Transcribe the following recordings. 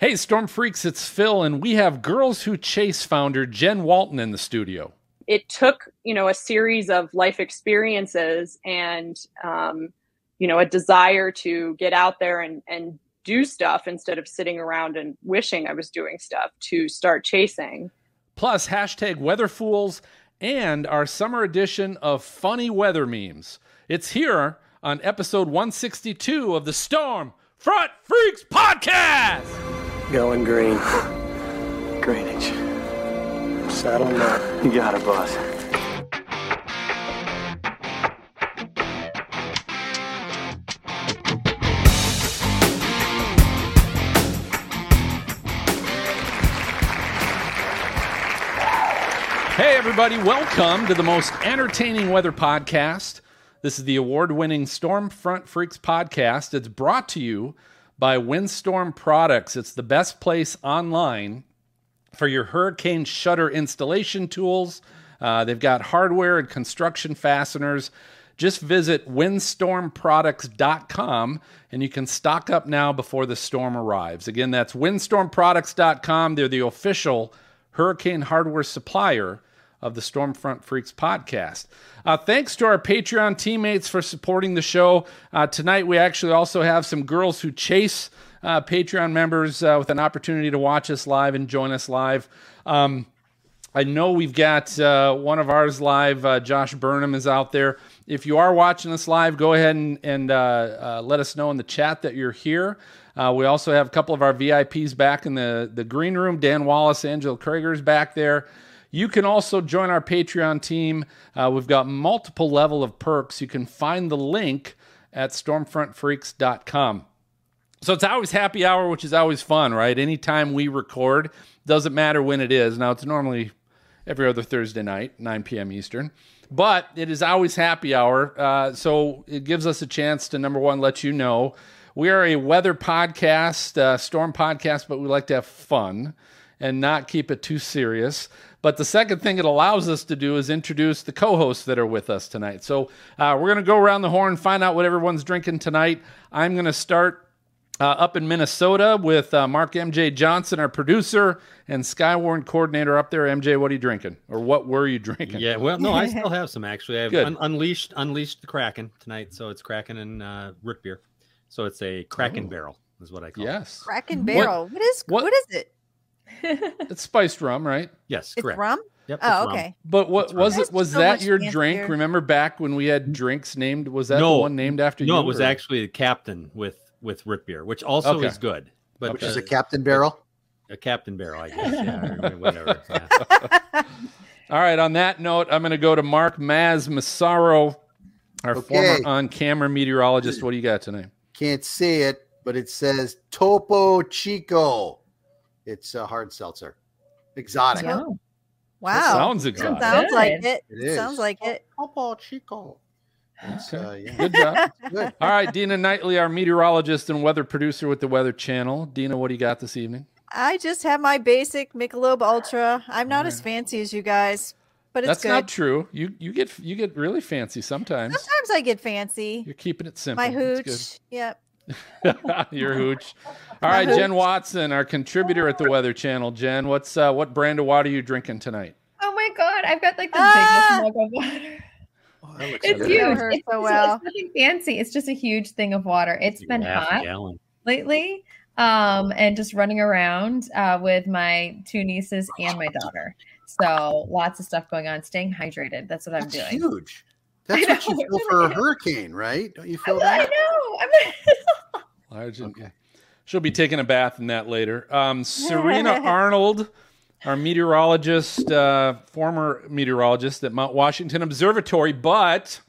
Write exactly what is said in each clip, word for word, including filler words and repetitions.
Hey, Storm Freaks, it's Phil, and we have Girls Who Chase founder Jen Walton in the studio. It took, you know, a series of life experiences and, um, you know, a desire to get out there and, and do stuff instead of sitting around and wishing I was doing stuff to start chasing. Plus, hashtag Weather Fools and our summer edition of Funny Weather Memes. It's here on episode one sixty-two of the Storm Front Freaks podcast. Going green. Greenwich. Saddle up. You got it, boss. Hey, everybody. Welcome to the most entertaining weather podcast. This is the award-winning Storm Front Freaks podcast. It's brought to you by Windstorm Products. It's the best place online for your hurricane shutter installation tools. Uh, they've got hardware and construction fasteners. Just visit windstorm products dot com, and you can stock up now before the storm arrives. Again, that's windstorm products dot com. They're the official hurricane hardware supplier of the Stormfront Freaks podcast. Uh, thanks to our Patreon teammates for supporting the show. Uh, tonight, we actually also have some Girls Who Chase uh, Patreon members uh, with an opportunity to watch us live and join us live. Um, I know we've got uh, one of ours live. Uh, Josh Burnham is out there. If you are watching us live, go ahead and, and uh, uh, let us know in the chat that you're here. Uh, we also have a couple of our V I Ps back in the, the green room. Dan Wallace, Angela Krager's back there. You can also join our Patreon team. Uh, we've got multiple level of perks. You can find the link at storm front freaks dot com. So it's always happy hour, which is always fun, right? Anytime we record, doesn't matter when it is. Now, it's normally every other Thursday night, nine p.m. Eastern. But it is always happy hour, uh, so it gives us a chance to, number one, let you know. We are a weather podcast, uh, storm podcast, but we like to have fun and not keep it too serious. But the second thing it allows us to do is introduce the co-hosts that are with us tonight. So uh, we're going to go around the horn, find out what everyone's drinking tonight. I'm going to start uh, up in Minnesota with uh, Mark M J. Johnson, our producer, and Skywarn coordinator up there. M J, what are you drinking? Or what were you drinking? Yeah, well, no, I still have some, actually. I've un- unleashed unleashed the Kraken tonight, so it's Kraken and uh, root beer. So it's a Kraken oh. barrel is what I call yes. it. Kraken barrel. What, what is what, what is it? It's spiced rum, right? Yes, it's correct. Rum? Yep, it's rum? Oh, okay. But what was it? Was so that your drink? Here. Remember back when we had drinks named? Was that no, the one named after no, you? No, it was or? actually a Captain with with root beer, which also okay. is good. But which uh, is a Captain barrel? A, a Captain barrel, I guess. Yeah, or whatever. Yeah. All right. On that note, I'm going to go to Mark Maz Massaro, our okay. former on-camera meteorologist. What do you got tonight? Can't see it, but it says Topo Chico. It's a hard seltzer. Exotic. Oh. Wow. That sounds exotic. It sounds like it. It, it sounds like it. Topo Chico. Okay. Uh, yeah. Good job. Good. All right, Dina Knightley, our meteorologist and weather producer with the Weather Channel. Dina, what do you got this evening? I just have my basic Michelob Ultra. I'm not right. as fancy as you guys, but it's That's good. That's not true. You you get you get really fancy sometimes. Sometimes I get fancy. You're keeping it simple. My hooch. Yep. Your hooch. All right, Jen Watson, our contributor at the Weather Channel. Jen, what's uh, what brand of water are you drinking tonight? Oh my God, I've got like the ah! biggest mug of water. Oh, that looks it's good. huge. It it's, so well. It's nothing fancy. It's just a huge thing of water. It's been hot gallon. lately, um, and just running around uh, with my two nieces and my daughter. So lots of stuff going on. Staying hydrated. That's what I'm That's doing. Huge. That's I what know. you feel for a hurricane, right? Don't you feel I, that? I know. I'm not... Large and, okay. She'll be taking a bath in that later. Um, Serena Arnold, our meteorologist, uh, former meteorologist at Mount Washington Observatory, but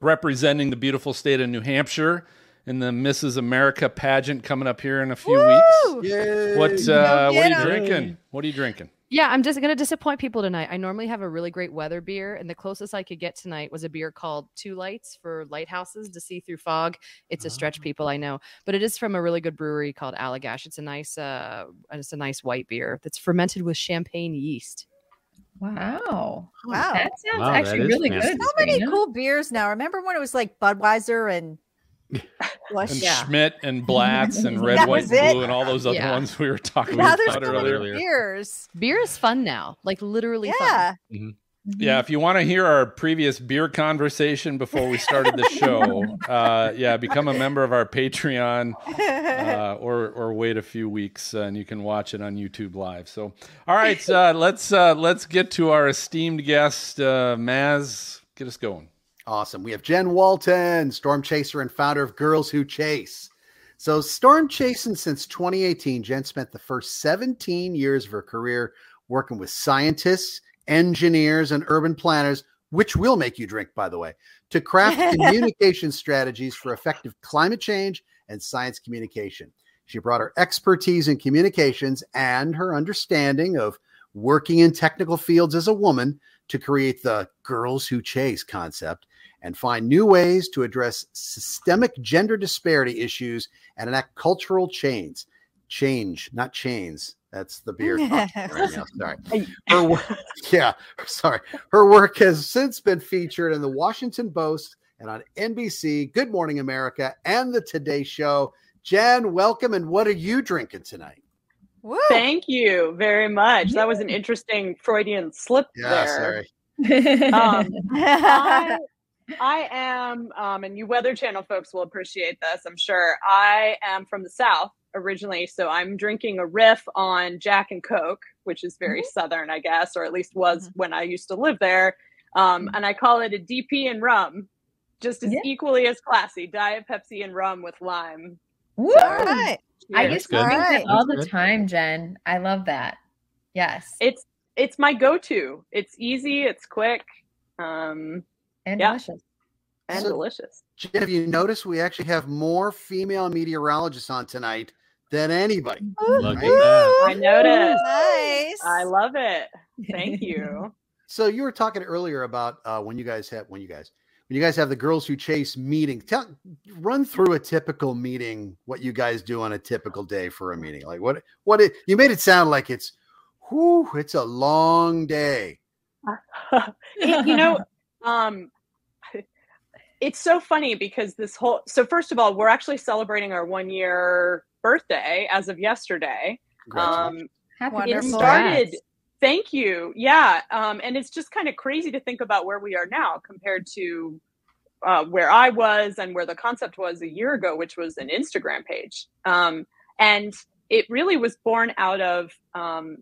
representing the beautiful state of New Hampshire in the Missus America pageant coming up here in a few Woo! weeks. Yay! What, uh, what are you drinking? What are you drinking? Yeah, I'm just going to disappoint people tonight. I normally have a really great weather beer, and the closest I could get tonight was a beer called Two Lights for lighthouses to see through fog. It's a stretch, people, I know, but it is from a really good brewery called Allagash. It's a nice, uh, it's a nice white beer that's fermented with champagne yeast. Wow! Wow! That sounds wow, actually that really fantastic. good. So many cool beers now. Remember when it was like Budweiser and What? And yeah. Schmidt and Blatz and Red, White, and Blue and all those other yeah. ones we were talking now about earlier. Beers. Beer is fun now, like literally yeah. fun. Mm-hmm. Yeah, if you want to hear our previous beer conversation before we started the show, uh, yeah, become a member of our Patreon uh, or or wait a few weeks uh, and you can watch it on YouTube Live. So, all right, uh, let's uh, let's get to our esteemed guest, uh, Maz. Get us going. Awesome. We have Jen Walton, storm chaser and founder of Girls Who Chase. So, storm chasing since twenty eighteen, Jen spent the first seventeen years of her career working with scientists, engineers, and urban planners, which will make you drink, by the way, to craft communication strategies for effective climate change and science communication. She brought her expertise in communications and her understanding of working in technical fields as a woman to create the Girls Who Chase concept and find new ways to address systemic gender disparity issues and enact cultural change. Change, not chains. That's the beer. Right now. Sorry. Her work, yeah, sorry. Her work has since been featured in the Washington Post and on N B C, Good Morning America, and the Today Show. Jen, welcome. And what are you drinking tonight? Woo. Thank you very much. That was an interesting Freudian slip yeah, there. Sorry. Um, I, I am, um, and you Weather Channel folks will appreciate this, I'm sure. I am from the South originally, so I'm drinking a riff on Jack and Coke, which is very mm-hmm. Southern, I guess, or at least was when I used to live there. Um, mm-hmm. And I call it a D P and rum, just as yeah. equally as classy. Diet Pepsi and rum with lime. Woo! So, right. I used to drink that all the time, Jen. I love that. Yes, it's it's my go-to. It's easy. It's quick. Um, and yeah. delicious. And so, delicious. Jen, have you noticed we actually have more female meteorologists on tonight than anybody? Look at that. I noticed. Nice. I love it. Thank you. So you were talking earlier about uh, when you guys have when you guys when you guys have the Girls Who Chase meeting. Tell, run through a typical meeting. What you guys do on a typical day for a meeting? Like what? What? It, you made it sound like it's, whew, it's a long day. it, you know. Um, It's so funny because this whole, so first of all, we're actually celebrating our one year birthday as of yesterday. Um, it started, yes. thank you. Yeah. Um, and it's just kind of crazy to think about where we are now compared to uh, where I was and where the concept was a year ago, which was an Instagram page. Um, and it really was born out of um,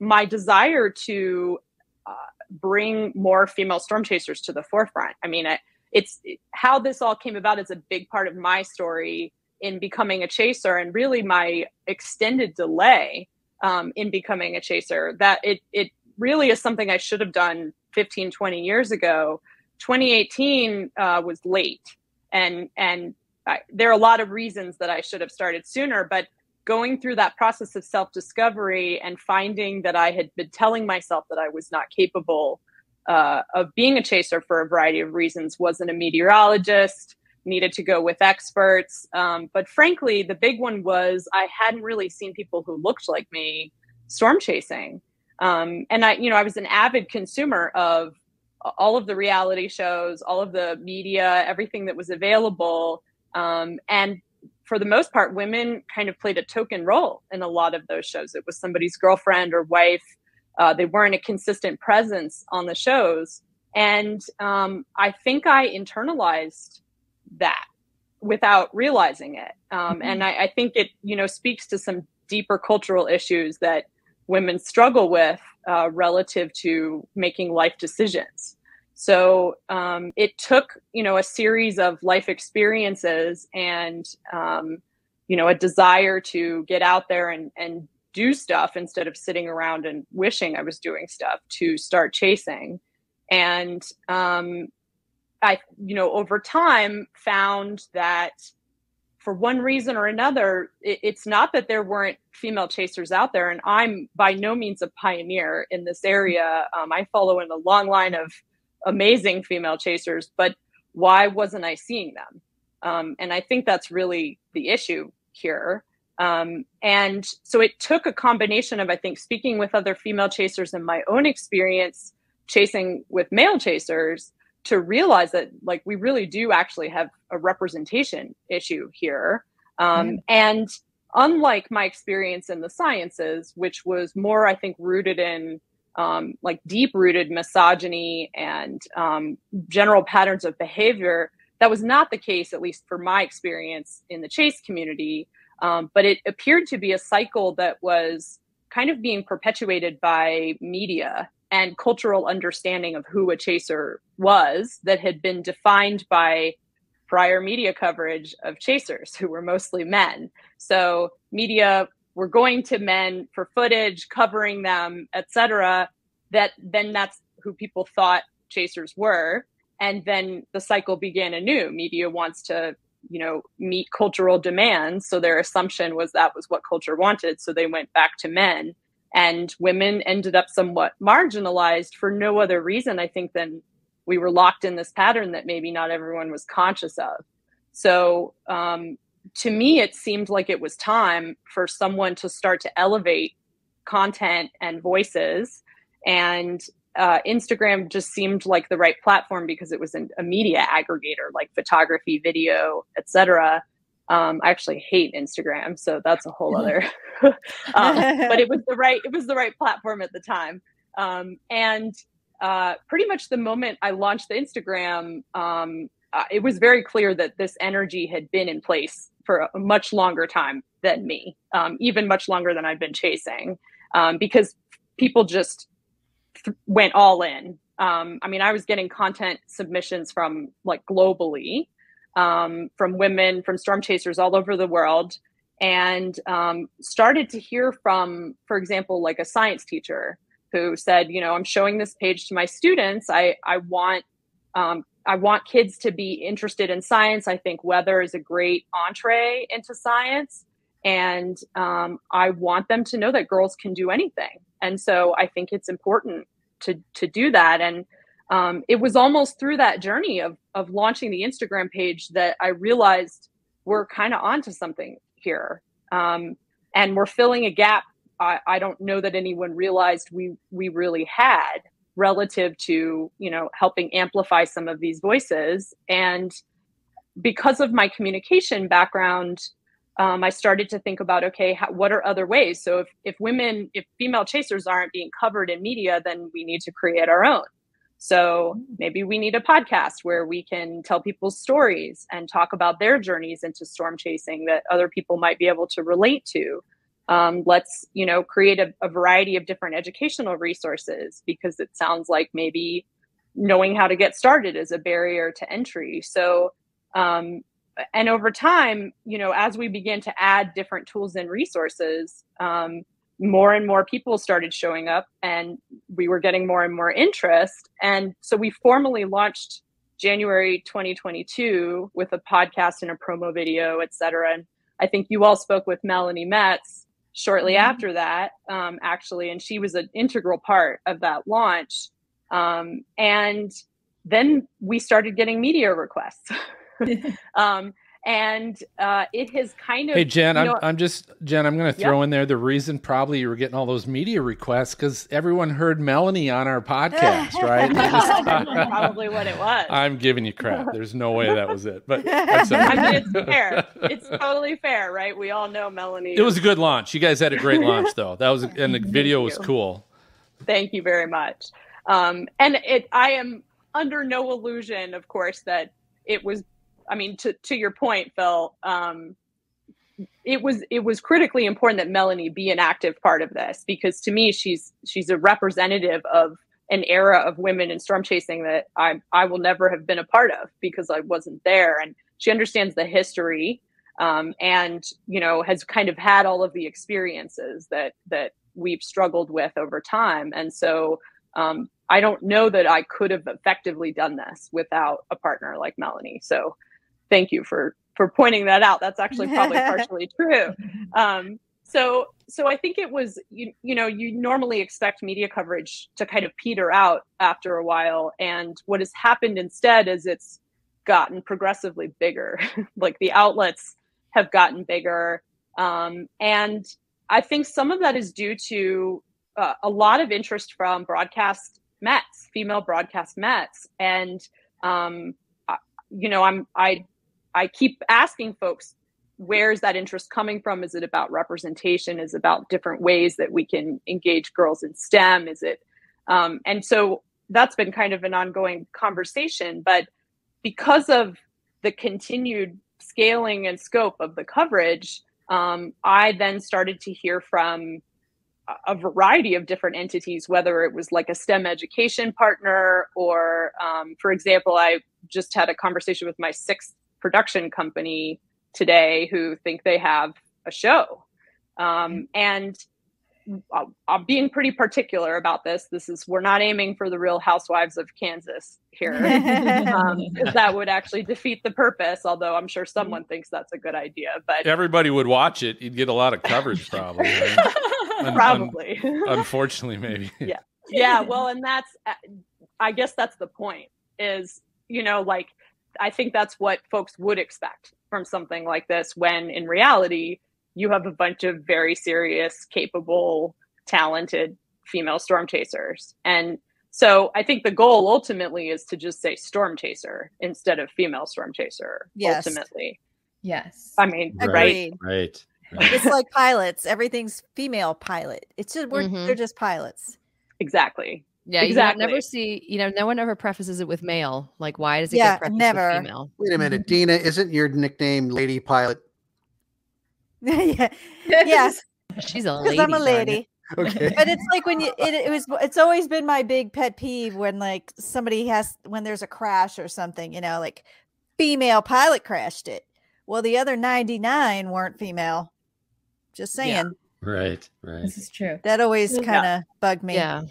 my desire to uh, bring more female storm chasers to the forefront. I mean, I, It's how this all came about is a big part of my story in becoming a chaser and really my extended delay um, in becoming a chaser. That it it really is something I should have done fifteen, twenty years ago. twenty eighteen uh, was late. And, and I, there are a lot of reasons that I should have started sooner. But going through that process of self-discovery and finding that I had been telling myself that I was not capable Uh, of being a chaser for a variety of reasons, wasn't a meteorologist, needed to go with experts. Um, but frankly, the big one was I hadn't really seen people who looked like me storm chasing. Um, and I, you know, I was an avid consumer of all of the reality shows, all of the media, everything that was available. Um, and for the most part, women kind of played a token role in a lot of those shows. It was somebody's girlfriend or wife. Uh, they weren't a consistent presence on the shows. And um, I think I internalized that without realizing it. Um, mm-hmm. And I, I think it, you know, speaks to some deeper cultural issues that women struggle with uh, relative to making life decisions. So um, it took, you know, a series of life experiences and, um, you know, a desire to get out there and, and do stuff instead of sitting around and wishing I was doing stuff to start chasing. And um, I, you know, over time found that for one reason or another, it, it's not that there weren't female chasers out there. And I'm by no means a pioneer in this area. Um, I follow in a long line of amazing female chasers, but why wasn't I seeing them? Um, and I think that's really the issue here. Um, and so it took a combination of, I think, speaking with other female chasers and my own experience chasing with male chasers to realize that, like, we really do actually have a representation issue here. Um, mm-hmm. And unlike my experience in the sciences, which was more, I think, rooted in um, like deep rooted misogyny and um, general patterns of behavior, that was not the case, at least for my experience in the chase community. Um, but it appeared to be a cycle that was kind of being perpetuated by media and cultural understanding of who a chaser was that had been defined by prior media coverage of chasers who were mostly men. So media were going to men for footage, covering them, et cetera, that then that's who people thought chasers were. And then the cycle began anew. Media wants to, you know, meet cultural demands. So their assumption was that was what culture wanted. So they went back to men, and women ended up somewhat marginalized for no other reason, I think, than we were locked in this pattern that maybe not everyone was conscious of. So um, to me, it seemed like it was time for someone to start to elevate content and voices. And uh, Instagram just seemed like the right platform because it was an, a media aggregator, like photography, video, et cetera. Um, I actually hate Instagram, so that's a whole other, um, but it was the right, it was the right platform at the time. Um, and Uh, pretty much the moment I launched the Instagram, um, uh, it was very clear that this energy had been in place for a much longer time than me, um, even much longer than I've been chasing, um, because people just th- went all in. Um, I mean, I was getting content submissions from like globally, um, from women, from storm chasers all over the world, and um, started to hear from, for example, like a science teacher who said, you know, I'm showing this page to my students. I, I want um, I want kids to be interested in science. I think weather is a great entree into science. And um, I want them to know that girls can do anything. And so I think it's important to to do that. And um, it was almost through that journey of, of launching the Instagram page that I realized we're kind of onto something here. Um, and we're filling a gap I, I don't know that anyone realized we we really had relative to, you know, helping amplify some of these voices. And because of my communication background, um, I started to think about, okay, how, what are other ways? So if, if women, if female chasers aren't being covered in media, then we need to create our own. So maybe we need a podcast where we can tell people's stories and talk about their journeys into storm chasing that other people might be able to relate to. Um, let's, you know, create a, a variety of different educational resources, because it sounds like maybe knowing how to get started is a barrier to entry. So, um, and over time, you know, as we began to add different tools and resources, um, more and more people started showing up, and we were getting more and more interest. And so we formally launched January twenty twenty-two with a podcast and a promo video, et cetera. And I think you all spoke with Melanie Metz shortly after that, um, actually, and she was an integral part of that launch. Um, and then we started getting media requests. um, and uh, it has kind of... Hey, Jen, you know, I'm, I'm just, Jen, I'm going to throw yep. in there the reason probably you were getting all those media requests, because everyone heard Melanie on our podcast, right? Just, That's probably what it was. I'm giving you crap. There's no way that was it. But I'm sorry. I mean, it's fair. It's totally fair, right? We all know Melanie. It was a good launch. You guys had a great launch, though. That was, and the video you. was cool. Thank you very much. Um, and it, I am under no illusion, of course, that it was, I mean, to, to your point, Phil, um, it was it was critically important that Melanie be an active part of this, because to me, she's she's a representative of an era of women in storm chasing that I I will never have been a part of because I wasn't there. And she understands the history, um, and, you know, has kind of had all of the experiences that that we've struggled with over time. And so um, I don't know that I could have effectively done this without a partner like Melanie. So thank you for, for pointing that out. That's actually probably partially true. Um, so, so I think it was, you, you know, you normally expect media coverage to kind of peter out after a while. And what has happened instead is it's gotten progressively bigger. Like the outlets have gotten bigger. Um, and I think some of that is due to uh, a lot of interest from broadcast Mets, female broadcast Mets. And Um, I, you know, I'm I I keep asking folks, where's that interest coming from? Is it about representation? Is it about different ways that we can engage girls in STEM? Is it um, and so that's been kind of an ongoing conversation, but because of the continued scaling and scope of the coverage, um, I then started to hear from a variety of different entities, whether it was like a STEM education partner or, um, for example, I just had a conversation with my sixth production company today who think they have a show. Um, and I'm being pretty particular about this. This is, we're not aiming for the Real Housewives of Kansas here. um, that would actually defeat the purpose, although I'm sure someone thinks that's a good idea. But everybody would watch it. You'd get a lot of coverage probably. un- probably. Un- unfortunately, maybe. Yeah. Yeah. Well, and that's, I guess that's the point is, you know, like, I think that's what folks would expect from something like this, when in reality, you have a bunch of very serious, capable, talented female storm chasers. And so I think the goal ultimately is to just say storm chaser instead of female storm chaser. Yes. Ultimately. Yes. I mean, right. Right. Right. Right. It's like pilots. Everything's female pilot. It's just, we're, mm-hmm. they're just pilots. Exactly. Yeah, exactly. You know, never see, you know, no one ever prefaces it with male. Like, why does it yeah, get prefaced never. with female? Wait a minute, Dina, isn't your nickname Lady Pilot? yeah. Yes. She's a lady. I'm a lady. Okay. But it's like when you, it, it was, it's always been my big pet peeve when like somebody has, when there's a crash or something, you know, like female pilot crashed it. Well, the other ninety-nine weren't female. Just saying. Yeah. Right. Right. This is true. That always kind of yeah. bugged me. Yeah.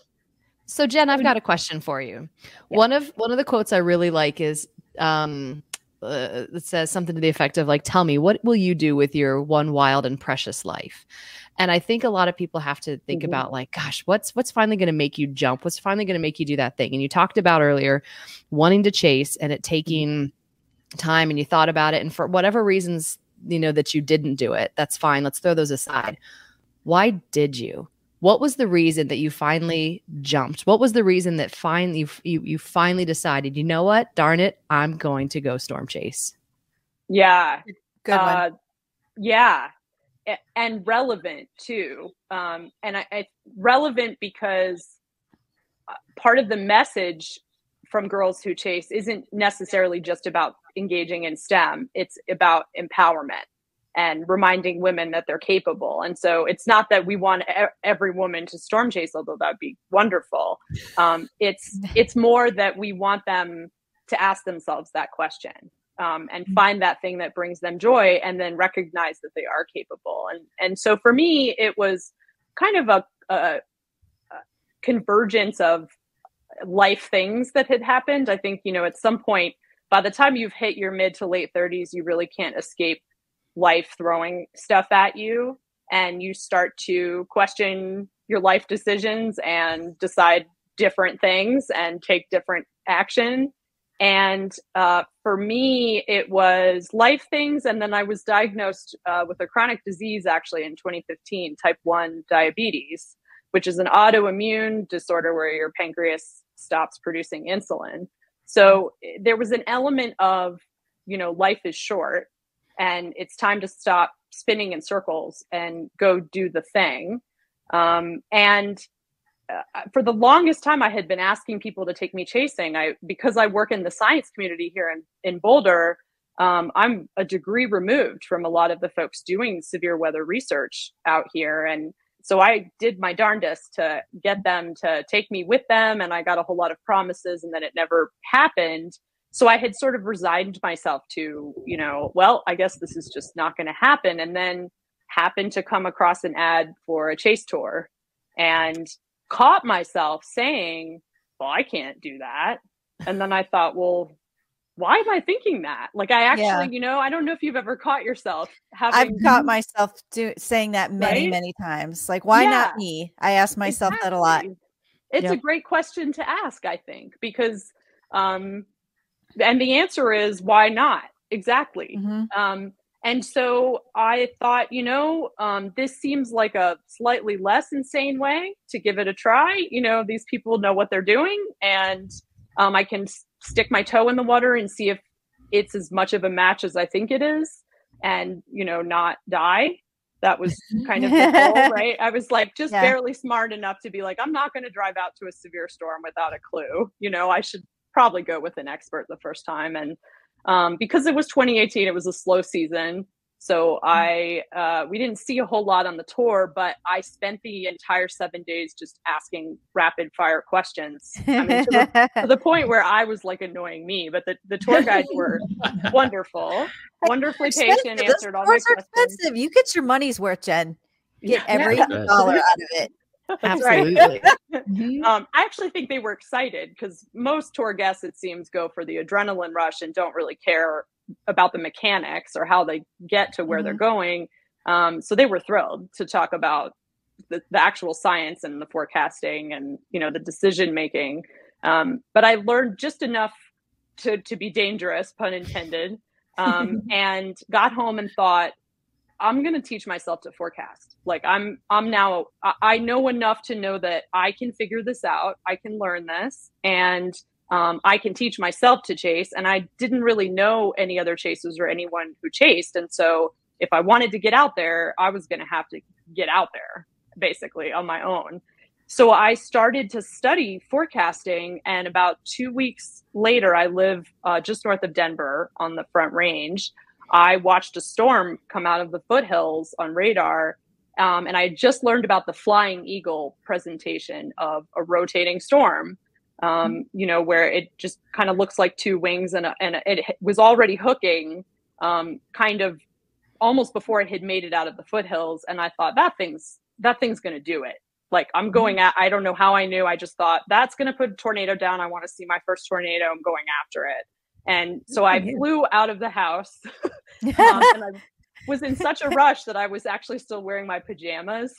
So Jen, I've got a question for you. Yeah. One of, one of the quotes I really like is, um, Uh, it says something to the effect of like, tell me, what will you do with your one wild and precious life? And I think a lot of people have to think mm-hmm. about like, gosh, what's, what's finally going to make you jump? What's finally going to make you do that thing? And you talked about earlier wanting to chase and it taking time, and you thought about it. And for whatever reasons, you know, that you didn't do it, that's fine. Let's throw those aside. Why did you? What was the reason that you finally jumped? What was the reason that finally you, you finally decided, you know what, darn it, I'm going to go storm chase? Yeah. Good uh, one. Yeah. And relevant too. Um, and I, I relevant because part of the message from Girls Who Chase isn't necessarily just about engaging in STEM. It's about empowerment and reminding women that they're capable. And so it's not that we want e- every woman to storm chase, although that'd be wonderful. Um, it's it's more that we want them to ask themselves that question um, and find that thing that brings them joy and then recognize that they are capable. And and so for me, it was kind of a, a, a convergence of life things that had happened. I think, you know, at some point, by the time you've hit your mid to late thirties, you really can't escape life throwing stuff at you, and you start to question your life decisions and decide different things and take different action. And uh, for me, it was life things. And then I was diagnosed uh, with a chronic disease actually in twenty fifteen, type one diabetes, which is an autoimmune disorder where your pancreas stops producing insulin. So there was an element of, you know, life is short, and it's time to stop spinning in circles and go do the thing. Um, and uh, for the longest time, I had been asking people to take me chasing. I because I work in the science community here in, in Boulder, um, I'm a degree removed from a lot of the folks doing severe weather research out here. And so I did my darndest to get them to take me with them. And I got a whole lot of promises, and then it never happened. So I had sort of resigned myself to, you know, well, I guess this is just not going to happen. And then happened to come across an ad for a chase tour and caught myself saying, well, I can't do that. And then I thought, well, why am I thinking that? Like, I actually, yeah. you know, I don't know if you've ever caught yourself. Having- I've caught myself do- saying that many, right? many times. Like, why yeah. not me? I ask myself exactly. that a lot. It's yeah. a great question to ask, I think, because, um, and the answer is, why not? Exactly. Mm-hmm. Um, and so I thought, you know, um, this seems like a slightly less insane way to give it a try. You know, these people know what they're doing, and um, I can stick my toe in the water and see if it's as much of a match as I think it is, and, you know, not die. That was kind of the goal, right? I was like, just yeah. barely smart enough to be like, I'm not going to drive out to a severe storm without a clue. You know, I should probably go with an expert the first time. And um, because it was twenty eighteen, it was a slow season. So I, uh, we didn't see a whole lot on the tour, but I spent the entire seven days just asking rapid fire questions. I mean, to, the, to the point where I was like annoying me, but the, the tour guides were wonderful, wonderfully patient, answered all my questions. You get your money's worth, Jen. Get yeah. every yeah. dollar out of it. Absolutely. Right. um, I actually think they were excited because most tour guests, it seems, go for the adrenaline rush and don't really care about the mechanics or how they get to where mm-hmm. they're going. Um, so they were thrilled to talk about the, the actual science and the forecasting and, you know, the decision making. Um, but I learned just enough to, to be dangerous, pun intended, um, and got home and thought, I'm going to teach myself to forecast. Like I'm, I'm now, I, I know enough to know that I can figure this out. I can learn this, and Um, I can teach myself to chase. And I didn't really know any other chasers or anyone who chased. And so if I wanted to get out there, I was going to have to get out there basically on my own. So I started to study forecasting. And about two weeks later, I live uh, just north of Denver on the Front Range. I watched a storm come out of the foothills on radar. Um, and I had just learned about the flying eagle presentation of a rotating storm. Um, you know, where it just kind of looks like two wings, and a, and a, it was already hooking um, kind of almost before it had made it out of the foothills. And I thought that thing's that thing's going to do it. Like I'm going at, I don't know how I knew. I just thought that's going to put a tornado down. I want to see my first tornado. I'm going after it. And so I flew out of the house um, and I was in such a rush that I was actually still wearing my pajamas.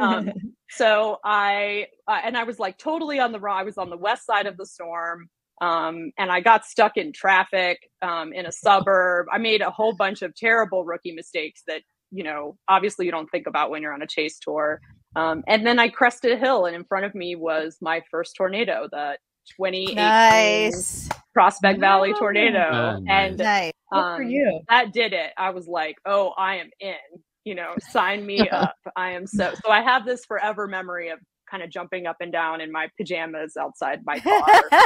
um, so I, uh, and I was like totally on the raw. I was on the west side of the storm. Um, and I got stuck in traffic um, in a suburb. I made a whole bunch of terrible rookie mistakes that, you know, obviously you don't think about when you're on a chase tour. Um, and then I crested a hill, and in front of me was my first tornado, the twenty eighteen nice. Prospect Valley tornado. Oh, nice. And nice. Um, for you. That did it. I was like, oh, I am in, you know, sign me up. I am so, so I have this forever memory of kind of jumping up and down in my pajamas outside my car.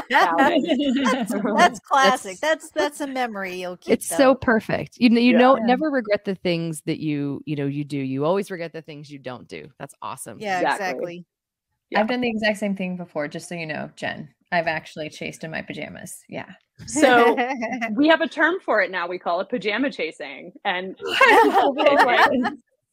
that's, that's classic. That's, that's a memory you'll keep. It's though. So perfect. You know, you yeah. know, never regret the things that you, you know, you do. You always regret the things you don't do. That's awesome. Yeah, exactly. exactly. Yeah. I've done the exact same thing before, just so you know, Jen. I've actually chased in my pajamas. Yeah. So we have a term for it now. We call it pajama chasing. And like,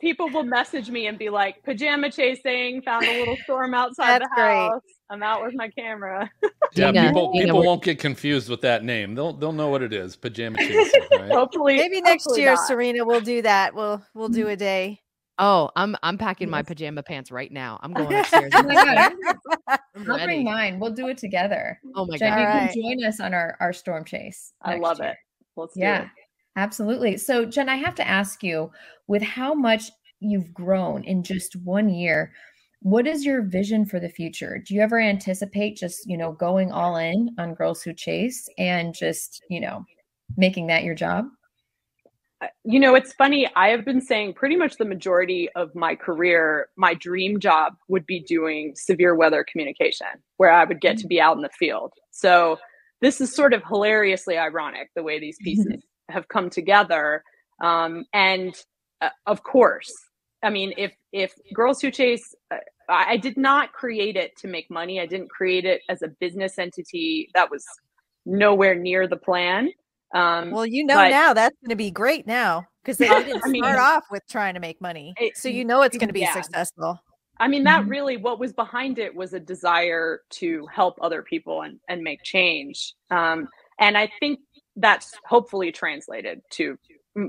people will message me and be like, pajama chasing, found a little storm outside That's the house. Great. I'm out with my camera. Yeah, Dina, people Dina people won't get confused with that name. They'll they'll know what it is. Pajama chasing. Right? Hopefully maybe next hopefully year, not. Serena, we'll do that. We'll we'll do a day. Oh, I'm I'm packing my pajama pants right now. I'm going upstairs. Oh my God. I'll bring mine. We'll do it together. Oh my Jen, God. You can right. join us on our, our storm chase. I love year. It. Let's yeah, do it. Absolutely. So Jen, I have to ask you, with how much you've grown in just one year, what is your vision for the future? Do you ever anticipate just, you know, going all in on Girls Who Chase and just, you know, making that your job? You know, it's funny. I have been saying pretty much the majority of my career, my dream job would be doing severe weather communication, where I would get to be out in the field. So this is sort of hilariously ironic, the way these pieces have come together. Um, and uh, of course, I mean, if if Girls Who Chase, uh, I did not create it to make money. I didn't create it as a business entity. That was nowhere near the plan. Um, well, you know, but now that's going to be great now because they didn't I mean, start off with trying to make money. It, so, you know, it's going to be yeah. successful. I mean, that really what was behind it was a desire to help other people and, and make change. Um, and I think that's hopefully translated to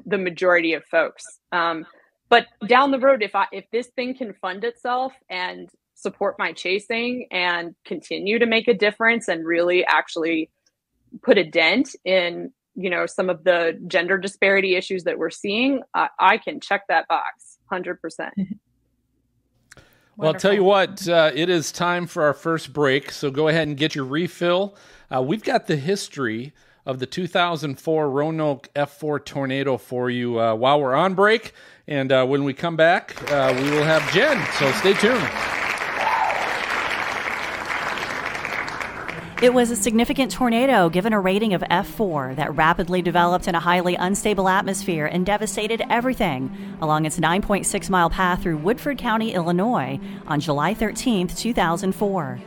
the majority of folks. Um, but down the road, if I if this thing can fund itself and support my chasing and continue to make a difference and really actually put a dent in, you know, some of the gender disparity issues that we're seeing, uh, I can check that box one hundred percent. Well, I'll tell you what, uh, it is time for our first break, so go ahead and get your refill. Uh, we've got the history of the two thousand four Roanoke F four tornado for you uh, while we're on break. And uh, when we come back, uh, we will have Jen, so stay tuned. It was a significant tornado given a rating of F four that rapidly developed in a highly unstable atmosphere and devastated everything along its nine point six mile path through Woodford County, Illinois, on July thirteenth, two thousand four.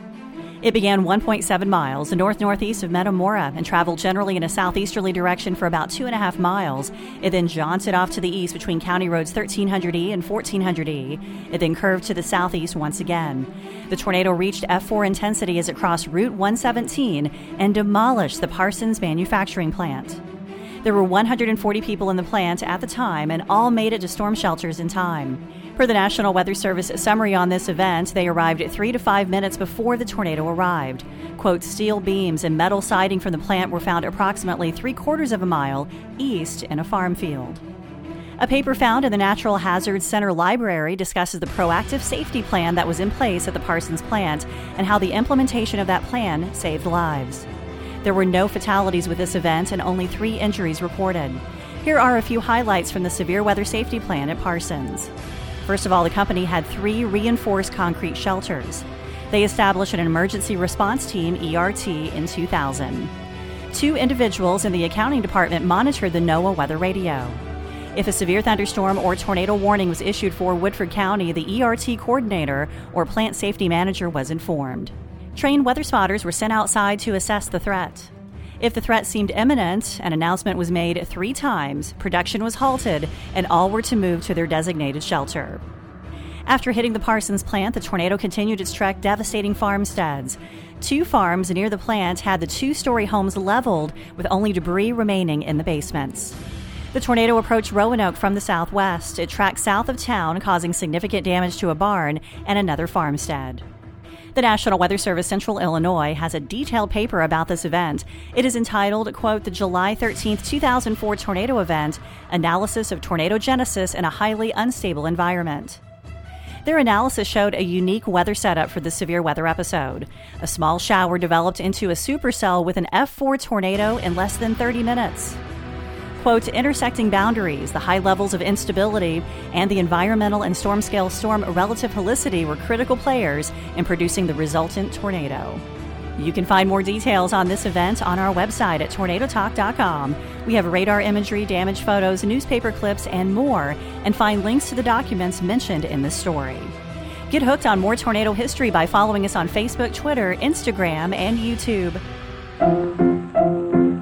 It began one point seven miles north-northeast of Metamora and traveled generally in a southeasterly direction for about two and a half miles. It then jaunted off to the east between County Roads thirteen hundred E and fourteen hundred E. It then curved to the southeast once again. The tornado reached F four intensity as it crossed Route one seventeen and demolished the Parsons manufacturing plant. There were one hundred forty people in the plant at the time, and all made it to storm shelters in time. Per the National Weather Service summary on this event, they arrived at three to five minutes before the tornado arrived. Quote, steel beams and metal siding from the plant were found approximately three quarters of a mile east in a farm field. A paper found in the Natural Hazards Center Library discusses the proactive safety plan that was in place at the Parsons plant and how the implementation of that plan saved lives. There were no fatalities with this event and only three injuries reported. Here are a few highlights from the Severe Weather Safety Plan at Parsons. First of all, the company had three reinforced concrete shelters. They established an emergency response team, E R T, in two thousand. Two individuals in the accounting department monitored the NOAA weather radio. If a severe thunderstorm or tornado warning was issued for Woodford County, the E R T coordinator or plant safety manager was informed. Trained weather spotters were sent outside to assess the threat. If the threat seemed imminent, an announcement was made three times, production was halted, and all were to move to their designated shelter. After hitting the Parsons plant, the tornado continued its trek, devastating farmsteads. Two farms near the plant had the two-story homes leveled, with only debris remaining in the basements. The tornado approached Roanoke from the southwest. It tracked south of town, causing significant damage to a barn and another farmstead. The National Weather Service Central Illinois has a detailed paper about this event. It is entitled, quote, the July thirteenth, two thousand four Tornado Event, Analysis of Tornado Genesis in a Highly Unstable Environment. Their analysis showed a unique weather setup for the severe weather episode. A small shower developed into a supercell with an F four tornado in less than thirty minutes. Quote, intersecting boundaries, the high levels of instability, and the environmental and storm-scale storm relative helicity were critical players in producing the resultant tornado. You can find more details on this event on our website at tornado talk dot com. We have radar imagery, damage photos, newspaper clips, and more, and find links to the documents mentioned in this story. Get hooked on more tornado history by following us on Facebook, Twitter, Instagram, and YouTube.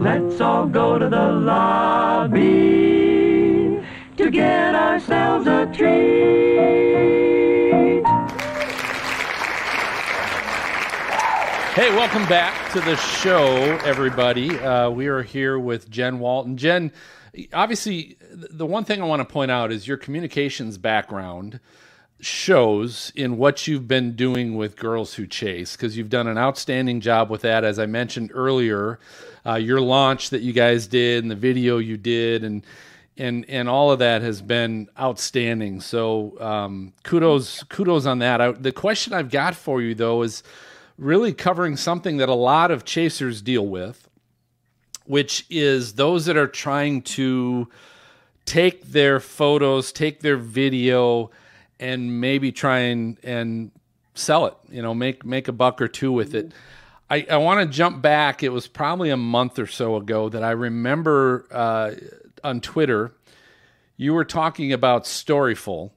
Let's all go to the lobby to get ourselves a treat. Hey, welcome back to the show, everybody. Uh, we are here with Jen Walton. Jen, obviously, the one thing I want to point out is your communications background shows in what you've been doing with Girls Who Chase, because you've done an outstanding job with that. As I mentioned earlier, uh, your launch that you guys did and the video you did and and and all of that has been outstanding. So um, kudos kudos on that. I, the question I've got for you, though, is really covering something that a lot of chasers deal with, which is those that are trying to take their photos, take their video, and maybe try and, and sell it, you know, make make a buck or two with it. I, I want to jump back. It was probably a month or so ago that I remember uh, on Twitter, you were talking about Storyful.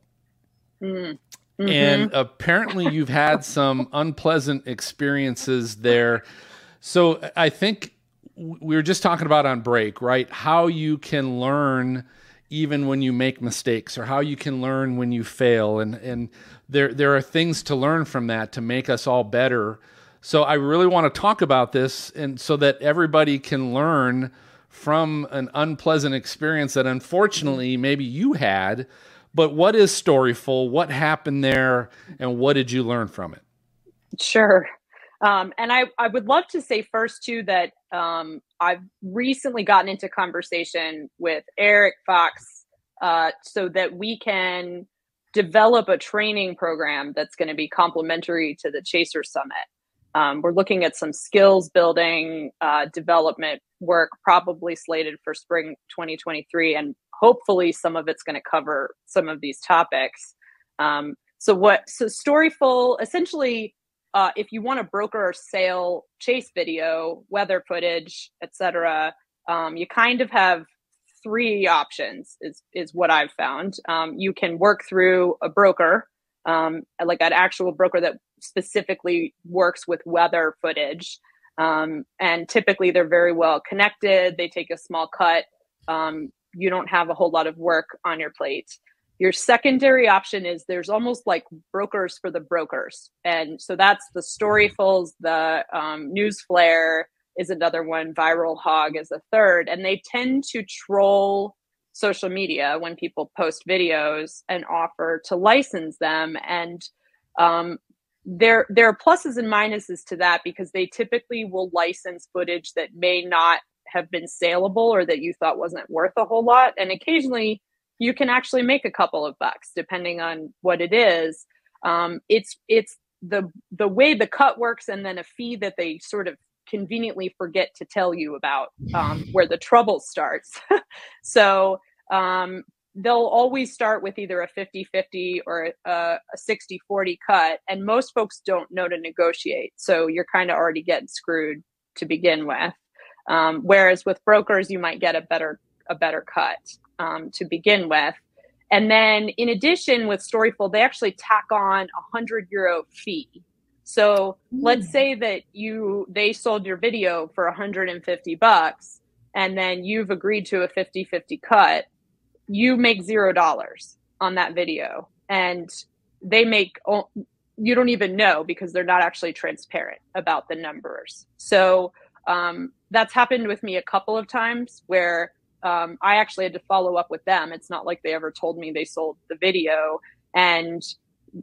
Mm-hmm. And apparently you've had some unpleasant experiences there. So I think we were just talking about on break, right? How you can learn even when you make mistakes, or how you can learn when you fail. And and there there are things to learn from that to make us all better. So I really want to talk about this, and so that everybody can learn from an unpleasant experience that unfortunately maybe you had. But what is Storyful? What happened there? And what did you learn from it? Sure. Um, and I, I would love to say first, too, that um, I've recently gotten into conversation with Eric Fox uh, so that we can develop a training program that's going to be complementary to the Chaser Summit. Um, we're looking at some skills building uh, development work, probably slated for spring twenty twenty-three, and hopefully some of it's going to cover some of these topics. Um, so what? So Storyful, essentially, uh, if you want to broker or sale chase video, weather footage, et cetera, um, you kind of have three options. Is is what I've found. Um, you can work through a broker, um, like an actual broker that specifically works with weather footage, um, and typically they're very well connected. They take a small cut. Um, you don't have a whole lot of work on your plate. Your secondary option is there's almost like brokers for the brokers. And so that's the Storyfuls, the um, Newsflare is another one, Viral Hog is a third, and they tend to troll social media when people post videos and offer to license them. And um, There, there are pluses and minuses to that, because they typically will license footage that may not have been saleable or that you thought wasn't worth a whole lot. And occasionally you can actually make a couple of bucks depending on what it is. Um, it's it's the the way the cut works, and then a fee that they sort of conveniently forget to tell you about, um, where the trouble starts. So um, they'll always start with either a fifty-fifty or a sixty-forty cut. And most folks don't know to negotiate. So you're kind of already getting screwed to begin with. Um, whereas with brokers, you might get a better, a better cut um, to begin with. And then in addition with Storyful, they actually tack on a hundred euro fee. So mm. let's say that you, they sold your video for one hundred fifty bucks, and then you've agreed to a fifty-fifty cut. You make zero dollars on that video, and they make, you don't even know, because they're not actually transparent about the numbers. So um, that's happened with me a couple of times where um, I actually had to follow up with them. It's not like they ever told me they sold the video, and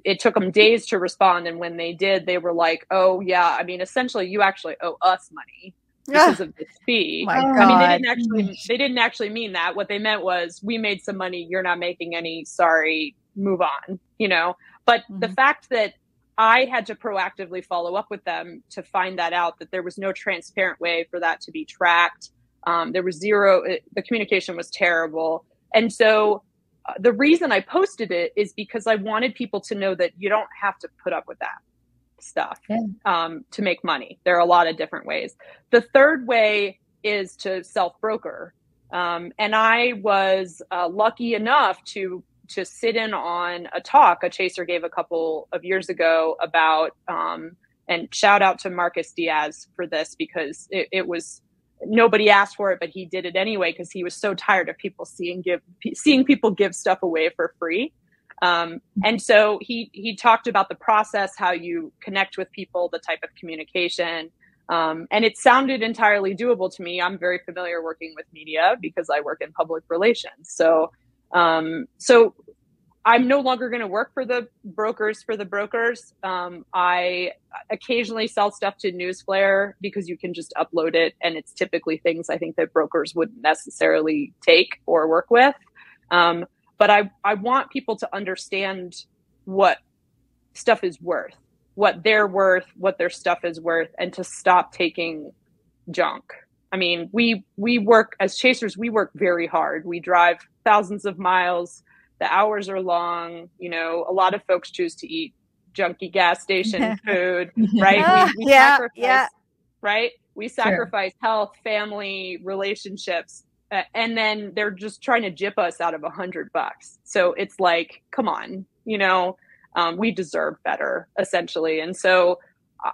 it took them days to respond. And when they did, they were like, oh yeah, I mean, essentially you actually owe us money because of this fee. Oh, I mean, they didn't actually they didn't actually mean that. What they meant was, we made some money, you're not making any, sorry, move on, you know. But mm-hmm. the fact that I had to proactively follow up with them to find that out, that there was no transparent way for that to be tracked. Um, there was zero, it, the communication was terrible. And so uh, the reason I posted it is because I wanted people to know that you don't have to put up with that stuff um, to make money. There are a lot of different ways. The third way is to self-broker. Um, and I was uh, lucky enough to to sit in on a talk a chaser gave a couple of years ago about, um, and shout out to Marcus Diaz for this, because it, it was, nobody asked for it, but he did it anyway, because he was so tired of people seeing give seeing people give stuff away for free. Um, and so he, he talked about the process, how you connect with people, the type of communication. Um, and it sounded entirely doable to me. I'm very familiar working with media because I work in public relations. So, um, so I'm no longer going to work for the brokers for the brokers. Um, I occasionally sell stuff to Newsflare because you can just upload it, and it's typically things I think that brokers wouldn't necessarily take or work with. Um, But I, I want people to understand what stuff is worth, what they're worth, what their stuff is worth, and to stop taking junk. I mean, we we work as chasers, we work very hard. We drive thousands of miles. The hours are long. You know, a lot of folks choose to eat junky gas station food, right? We, we yeah, sacrifice, yeah. right? We sacrifice sure. health, family, relationships. Uh, and then they're just trying to gyp us out of a hundred bucks. So it's like, come on, you know, um, we deserve better, essentially. And so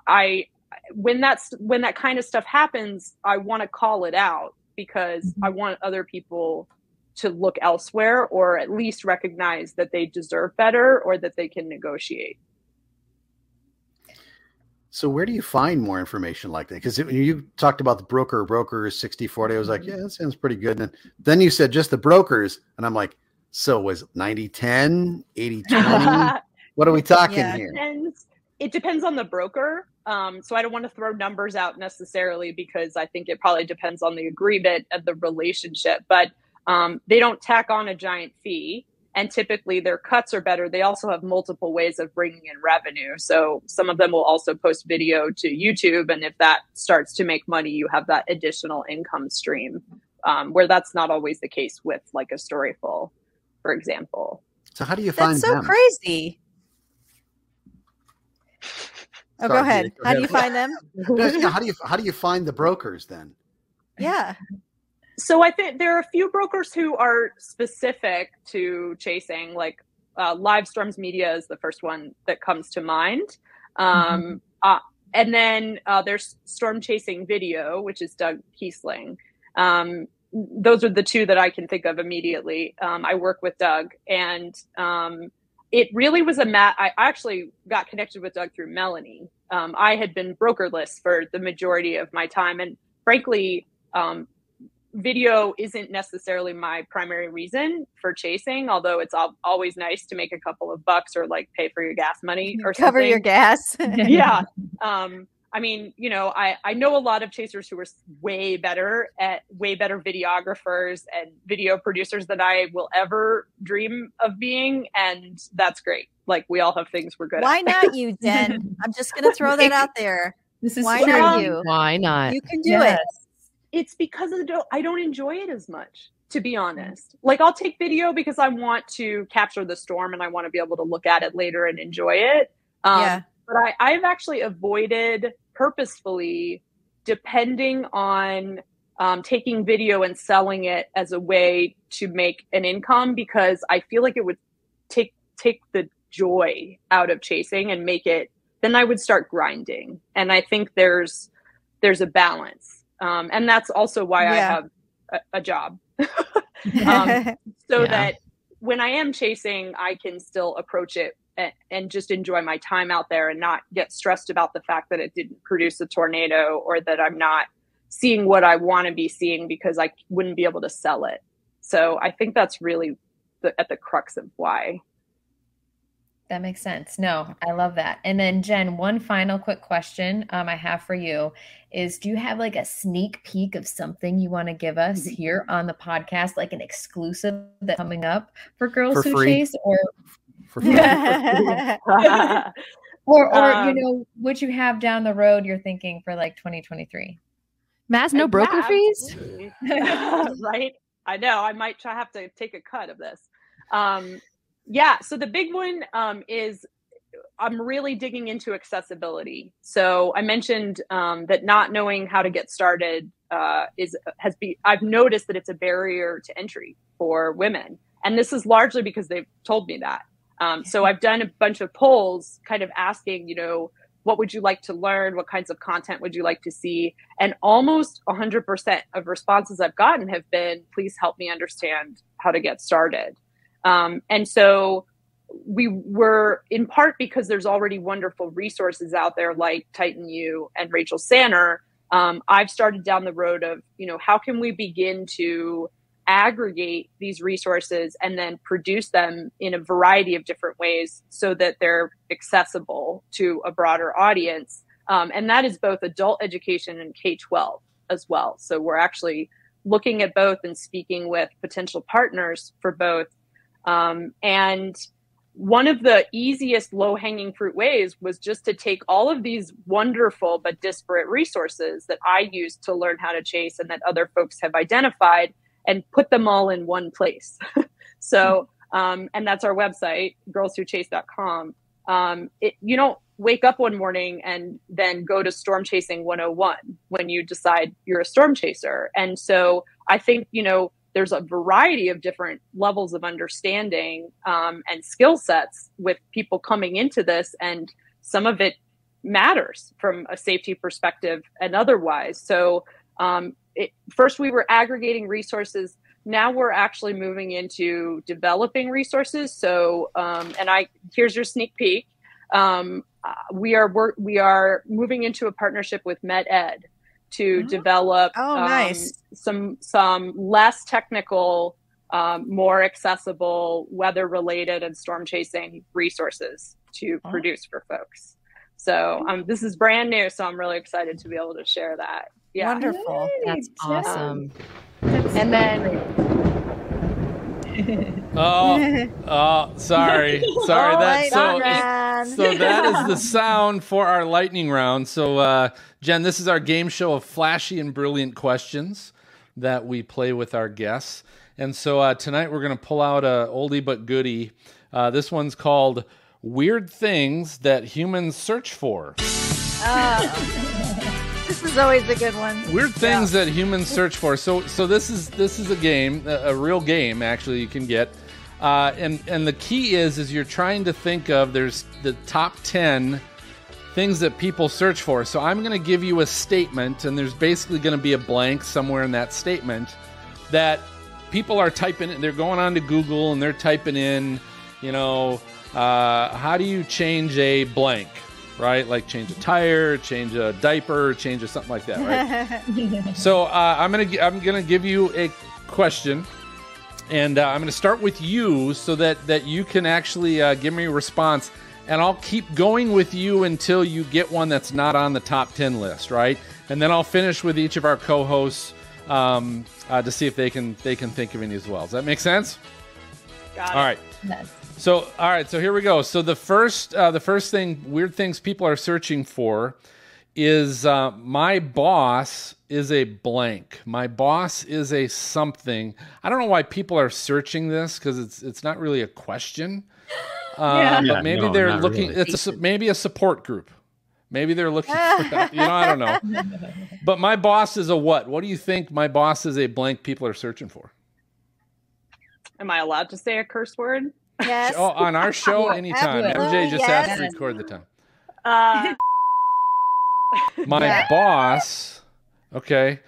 I, when that's, when that kind of stuff happens, I want to call it out, because I want other people to look elsewhere, or at least recognize that they deserve better or that they can negotiate. So where do you find more information like that? Because you talked about the broker, brokers, sixty forty. I was like, yeah, that sounds pretty good. And then you said just the brokers. And I'm like, so was ninety ten, eighty twenty? What are we talking yeah, here? Depends. It depends on the broker. Um, so I don't want to throw numbers out necessarily, because I think it probably depends on the agreement and the relationship. But um, they don't tack on a giant fee. And typically their cuts are better. They also have multiple ways of bringing in revenue. So some of them will also post video to YouTube. And if that starts to make money, you have that additional income stream, um, where that's not always the case with like a Storyful, for example. So how do you find that's so them? Crazy. Oh, Sorry, go ahead. Go how ahead. do you find them? how do you How do you find the brokers then? Yeah. So I think there are a few brokers who are specific to chasing, like uh, Live Storms Media is the first one that comes to mind. Um, mm-hmm. uh, and then uh, there's Storm Chasing Video, which is Doug Keesling. Um, those are the two that I can think of immediately. Um, I work with Doug, and um, it really was a mat. I actually got connected with Doug through Melanie. Um, I had been brokerless for the majority of my time. And frankly, um, video isn't necessarily my primary reason for chasing, although it's al- always nice to make a couple of bucks or like pay for your gas money or cover something. your gas. yeah. Um, I mean, you know, I, I know a lot of chasers who are way better at way better videographers and video producers than I will ever dream of being. And that's great. Like, we all have things we're good Why at. Why not you, Jen? I'm just going to throw that out there. This is Why true. not you? Why not? You can do yes. it. It's because of the, I don't enjoy it as much, to be honest. Like, I'll take video because I want to capture the storm and I want to be able to look at it later and enjoy it. Um, yeah. But I, I've actually avoided purposefully depending on um, taking video and selling it as a way to make an income, because I feel like it would take take the joy out of chasing and make it, then I would start grinding. And I think there's there's a balance. Um, and that's also why yeah. I have a, a job. um, so yeah. that when I am chasing, I can still approach it and, and just enjoy my time out there and not get stressed about the fact that it didn't produce a tornado or that I'm not seeing what I want to be seeing because I wouldn't be able to sell it. So I think that's really the, at the crux of why. That makes sense. No, I love that. And then Jen, one final quick question um, I have for you is, do you have like a sneak peek of something you want to give us here on the podcast, like an exclusive that's coming up for Girls for Who free. Chase or for free. or, or um, you know, what you have down the road you're thinking for like twenty twenty-three? Maz, no I broker have. fees? Right? I know. I might try, have to take a cut of this. Um Yeah. So the big one um, is I'm really digging into accessibility. So I mentioned um, that not knowing how to get started uh, is has be I've noticed that it's a barrier to entry for women. And this is largely because they've told me that. Um, so I've done a bunch of polls kind of asking, you know, what would you like to learn? What kinds of content would you like to see? And almost one hundred percent of responses I've gotten have been, please help me understand how to get started. Um, and so we were, in part because there's already wonderful resources out there like Titan U and Rachel Sanner, um, I've started down the road of, you know, how can we begin to aggregate these resources and then produce them in a variety of different ways so that they're accessible to a broader audience. Um, and that is both adult education and K twelve as well. So we're actually looking at both and speaking with potential partners for both. Um, and one of the easiest low-hanging fruit ways was just to take all of these wonderful but disparate resources that I used to learn how to chase and that other folks have identified and put them all in one place. so, um, and that's our website, girls who chase dot com. Um, it, you don't wake up one morning and then go to Storm Chasing one oh one when you decide you're a storm chaser. And so I think, you know, there's a variety of different levels of understanding um, and skill sets with people coming into this. And some of it matters from a safety perspective and otherwise. So um, it, first we were aggregating resources. Now we're actually moving into developing resources. So, um, and I, here's your sneak peek. Um, we are, we're, we are moving into a partnership with MedEd to oh. develop oh, um, nice. some, some less technical, um, more accessible weather related and storm chasing resources to oh. produce for folks. So, um, this is brand new. So I'm really excited to be able to share that. Yeah. Wonderful. Yay, That's awesome. Yeah. And then, oh, oh, sorry, sorry. That's right, so. So that is the sound for our lightning round. So, uh, Jen, this is our game show of flashy and brilliant questions that we play with our guests. And so uh, tonight we're going to pull out a oldie but goodie. Uh, this one's called "Weird Things That Humans Search For." Uh. This is always a good one. Weird things yeah. that humans search for. So, so this is this is a game, a, a real game actually. You can get, uh, and and the key is is you're trying to think of there's the top ten things that people search for. So I'm going to give you a statement, and there's basically going to be a blank somewhere in that statement that people are typing in. They're going on to Google and they're typing in, you know, uh, how do you change a blank? Right? Like change a tire, change a diaper, change a something like that, right? So uh, I'm going to I'm gonna give you a question, and uh, I'm going to start with you so that, that you can actually uh, give me a response, and I'll keep going with you until you get one that's not on the top ten list, right? And then I'll finish with each of our co-hosts um, uh, to see if they can they can think of any as well. Does that make sense? Got it. All right. Yes. So, all right, so here we go. So the first uh, the first thing, weird things people are searching for is uh, my boss is a blank. My boss is a something. I don't know why people are searching this because it's it's not really a question. Uh, yeah. But maybe yeah, no, they're looking, really. It's a, maybe a support group. Maybe they're looking for that. You know, I don't know. But my boss is a what? What do you think my boss is a blank people are searching for? Am I allowed to say a curse word? Yes. Oh, on our show, anytime. M J just yes. asked to record the time. Uh, my yeah. boss. Okay.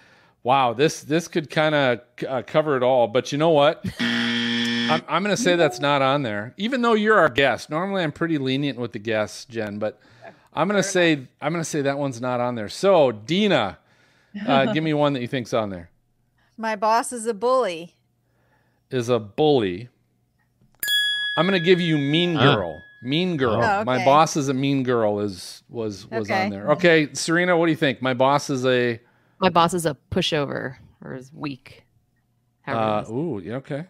Wow. This this could kind of uh, cover it all. But you know what? I'm, I'm going to say that's not on there. Even though you're our guest, normally I'm pretty lenient with the guests, Jen. But I'm going to say I'm going to say that one's not on there. So Dina, uh, give me one that you think's on there. My boss is a bully. Is a bully. I'm going to give you Mean Girl. Uh, mean Girl. Oh, okay. My boss is a mean girl is was was okay. on there. Okay, Serena, what do you think? My boss is a... My boss is a pushover or is weak. Uh, ooh, yeah, okay.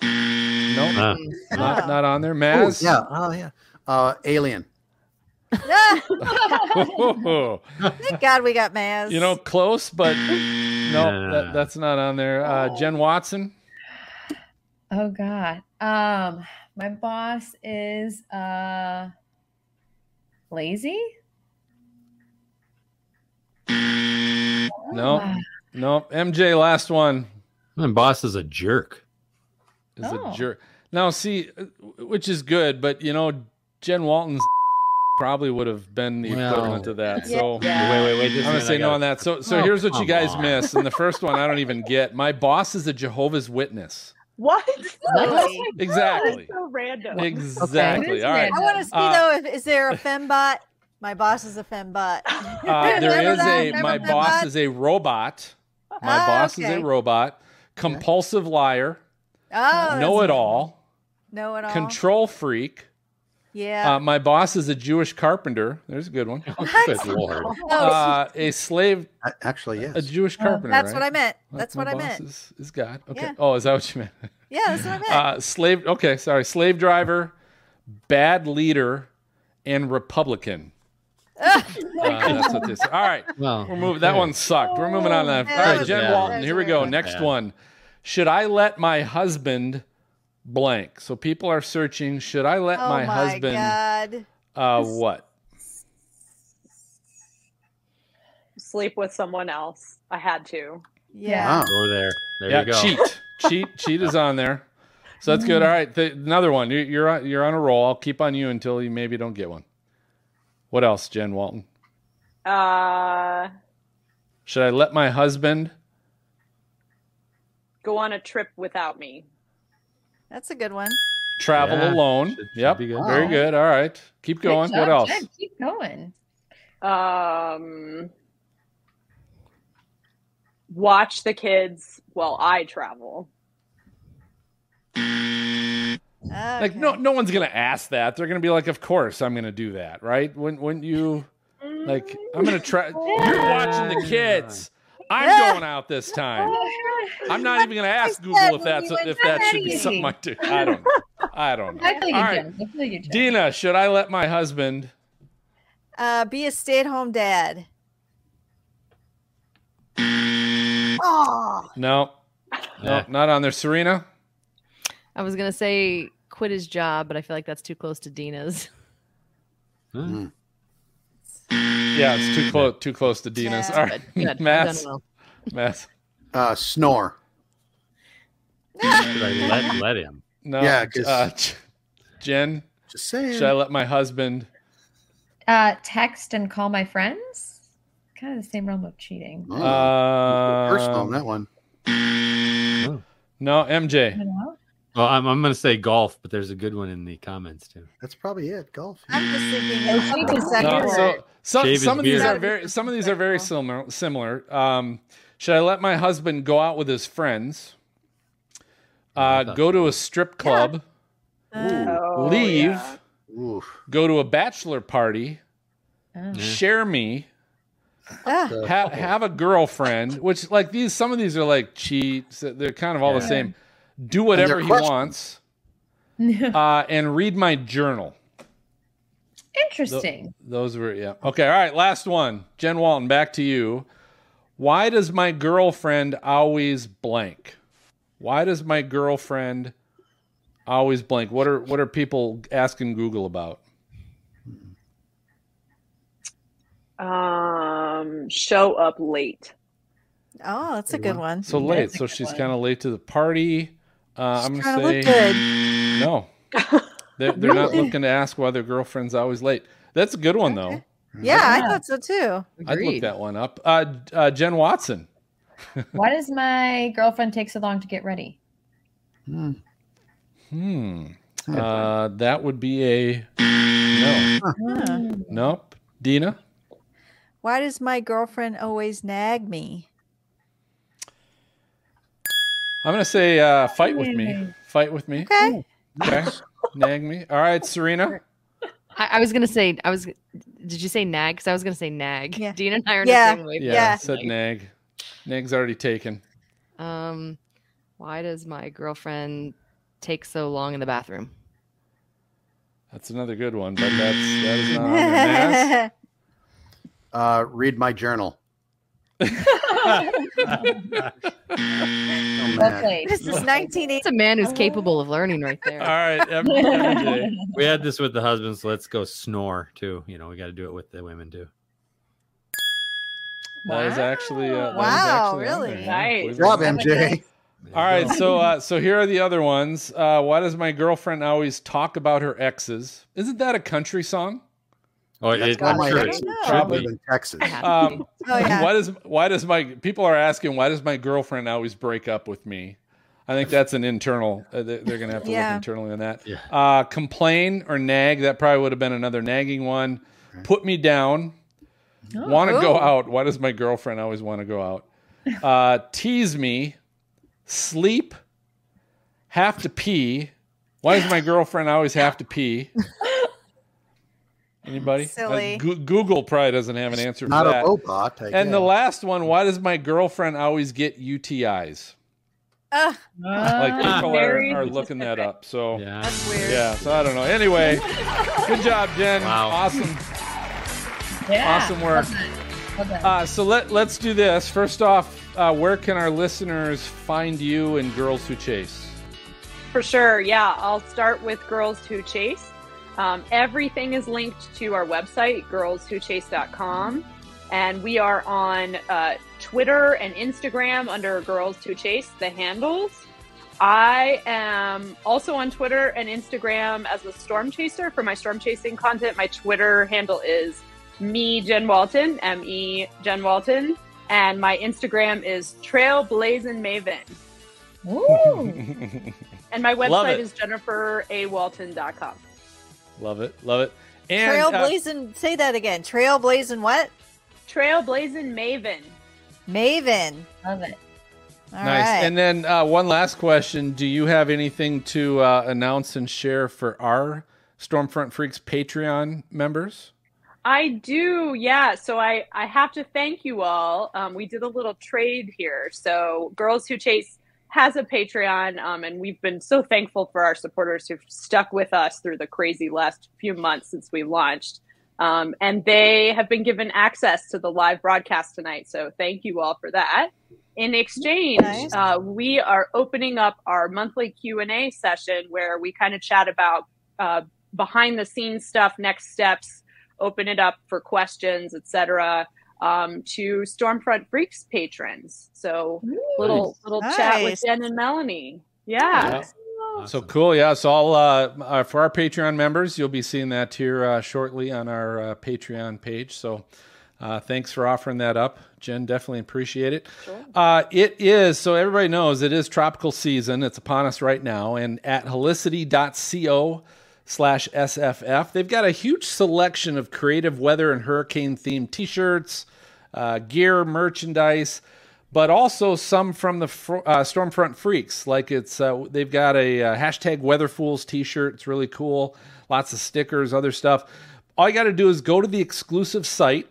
No, uh, not, uh, not on there. Maz? Ooh, yeah, oh, yeah. Uh, alien. oh. Thank God we got Maz. You know, close, but no, that, that's not on there. Uh, Jen Watson? Oh, God. Um... My boss is uh, lazy. No, nope. nope. M J, last one. My boss is a jerk. Is oh. a jerk. Now, see, which is good, but you know, Jen Walton's probably would have been the well, equivalent to that. So yeah. wait, wait, wait. Just I'm gonna say no on that. So, so oh, here's what you guys on. miss. And the first one, I don't even get. My boss is a Jehovah's Witness. What? Really? Exactly. So random. Exactly. Okay. All right. I want to see uh, though. If, is there a fembot? My boss is a fembot. Uh, there is a. My fembot? boss is a robot. My ah, boss okay. is a robot. Compulsive liar. Oh. Know it all. Know it all. Control freak. Yeah. Uh, my boss is a Jewish carpenter. There's a good one. Oh, good Lord. Uh, a slave. Actually, yes. A Jewish carpenter. That's right? what I meant. That's my what I meant. Is, is God. Okay. Yeah. Oh, is that what you meant? Yeah, that's what I meant. Uh, slave. Okay, sorry. Slave driver, bad leader, and Republican. uh, that's what they said. All right. Well, we're moving. Okay. That one sucked. We're moving on. That. Yeah, All right, Jen bad. Walton. Here we go. Bad. Next yeah. one. Should I let my husband... blank. So people are searching, should I let oh my, my husband God. uh what? Sleep with someone else. I had to. Yeah. Wow. Over there. There yeah, you go. Cheat. cheat. Cheat is on there. So that's good. All right. The, another one. You're you're on, you're on a roll. I'll keep on you until you maybe don't get one. What else, Jen Walton? Uh should I let my husband Go on a trip without me. That's a good one. Travel yeah. alone. Should, should yep. Be good. Oh. Very good. All right. Keep going. Job, what else? Good. Keep going. Um, watch the kids while I travel. Okay. Like no, no one's gonna ask that. They're gonna be like, "Of course, I'm gonna do that." Right? When, when you, like, I'm gonna try. Yeah. You're watching the kids. I'm yeah. going out this time. I'm not even gonna ask Google if that's if that should be something I do. I don't know. I don't know. I feel you, All right. I feel you, Dina, should I let my husband uh, be a stay-at-home dad? Oh. No, no, not on there, Serena. I was gonna say quit his job, but I feel like that's too close to Dina's. Mm. Yeah, it's too close, too close to Dina's. Yeah. All right, good. Good. Mass, well. Mass, uh, snore. Should I let let him? No. Yeah, just, uh, Jen. Just saying. Should I let my husband? Uh, text and call my friends. Kind of the same realm of cheating. Oh, uh, personal on that one. Oh. No, M J. Well, I'm, I'm going to say golf, but there's a good one in the comments, too. That's probably it, golf. I'm just thinking. No, so, so, some, of these are very, some of these are very similar. similar. Um, should I let my husband go out with his friends, uh, go to a strip club, yeah. Ooh, leave, oh, yeah. Ooh. Go to a bachelor party, oh. share me, ah. ha- have a girlfriend, which, like, these, some of these are like cheats. They're kind of all yeah. the same. Do whatever he wants, uh, and read my journal. Interesting. Th- those were, yeah. Okay, all right, last one. Jen Walton, back to you. Why does my girlfriend always blank? Why does my girlfriend always blank? What are what are people asking Google about? Um, show up late. Oh, that's a good one. So late. So she's kind of late to the party. Uh, I'm gonna say good. No. They're, they're not looking to ask why their girlfriend's always late. That's a good one though. Yeah, I, I thought so too. Agreed. I'd look that one up. Uh, uh, Jen Watson. Why does my girlfriend take so long to get ready? Hmm. Hmm. Uh, that would be a no. Huh. Nope. Dina. Why does my girlfriend always nag me? I'm going to say uh, fight with me. Fight with me. Okay. Okay. Nag me. All right, Serena. I, I was going to say, I was. Did you say nag? Because I was going to say nag. Yeah. Dina and I are in yeah. the same way. Yeah, yeah. I said nag. Nag's already taken. Um, why does my girlfriend take so long in the bathroom? That's another good one, but that's, that is not on your mask. Uh, read my journal. Okay. This is nineteen eighty. It's a man who's capable of learning right there. All right. Every, every we had this with the husbands. So let's go snore too. You know, we got to do it with the women too. Wow. That is actually uh, that wow. Is actually really nice. Good job, M J. All right. So, uh, so here are the other ones. Uh, why does my girlfriend always talk about her exes? Isn't that a country song? Oh, it, I'm sure it's probably in Texas. Um, oh, yeah. Why does why does my people are asking why does my girlfriend always break up with me? I think that's an internal. Uh, they're going to have to yeah. look internally on that. Yeah. Uh, complain or nag. That probably would have been another nagging one. Okay. Put me down. Oh, want to go out. Why does my girlfriend always want to go out? Uh, tease me. Sleep. Have to pee. Why does my girlfriend always have to pee? Anybody? Uh, Go- Google probably doesn't have an answer not for that. Not a robot. I and guess. The last one, why does my girlfriend always get U T Is? Uh, like people are, are looking that up. So yeah. That's weird. Yeah, so I don't know. Anyway, good job, Jen. Wow. Awesome. Yeah. Awesome work. Well well uh, so let, let's do this. First off, uh, where can our listeners find you and Girls Who Chase? For sure, yeah. I'll start with Girls Who Chase. Um, everything is linked to our website, girls who chase dot com. And we are on uh, Twitter and Instagram under Girls Who Chase, the handles. I am also on Twitter and Instagram as a storm chaser for my storm chasing content. My Twitter handle is me, Jen Walton, M E Jen Walton. And my Instagram is Trailblazing Maven. Ooh. And my website is jennifer a walton dot com. Love it. Love it. And, Trailblazing, uh, say that again. Trailblazing what? Trailblazing Maven. Maven. Love it. All nice. Right. And then uh, one last question. Do you have anything to uh, announce and share for our Stormfront Freaks Patreon members? I do, yeah. So I, I have to thank you all. Um, we did a little trade here. So Girls Who Chase has a Patreon, um, and we've been so thankful for our supporters who've stuck with us through the crazy last few months since we launched. Um, and they have been given access to the live broadcast tonight. So thank you all for that. In exchange, nice. uh, we are opening up our monthly Q and A session where we kind of chat about uh, behind-the-scenes stuff, next steps, open it up for questions, et cetera, um, to Stormfront Freaks patrons. So Ooh, little little nice. chat with Jen and Melanie. Yeah. yeah. So cool. Yeah. So I'll, uh, for our Patreon members, you'll be seeing that here uh, shortly on our uh, Patreon page. So uh, thanks for offering that up, Jen. Definitely appreciate it. Sure. Uh, it is, so everybody knows, it is tropical season. It's upon us right now. And at helicity dot co, slash S F F. They've got a huge selection of creative weather and hurricane themed t-shirts, uh, gear, merchandise, but also some from the fr uh, Stormfront Freaks. Like it's, uh, they've got a uh, hashtag Weather Fools t-shirt. It's really cool. Lots of stickers, other stuff. All you got to do is go to the exclusive site,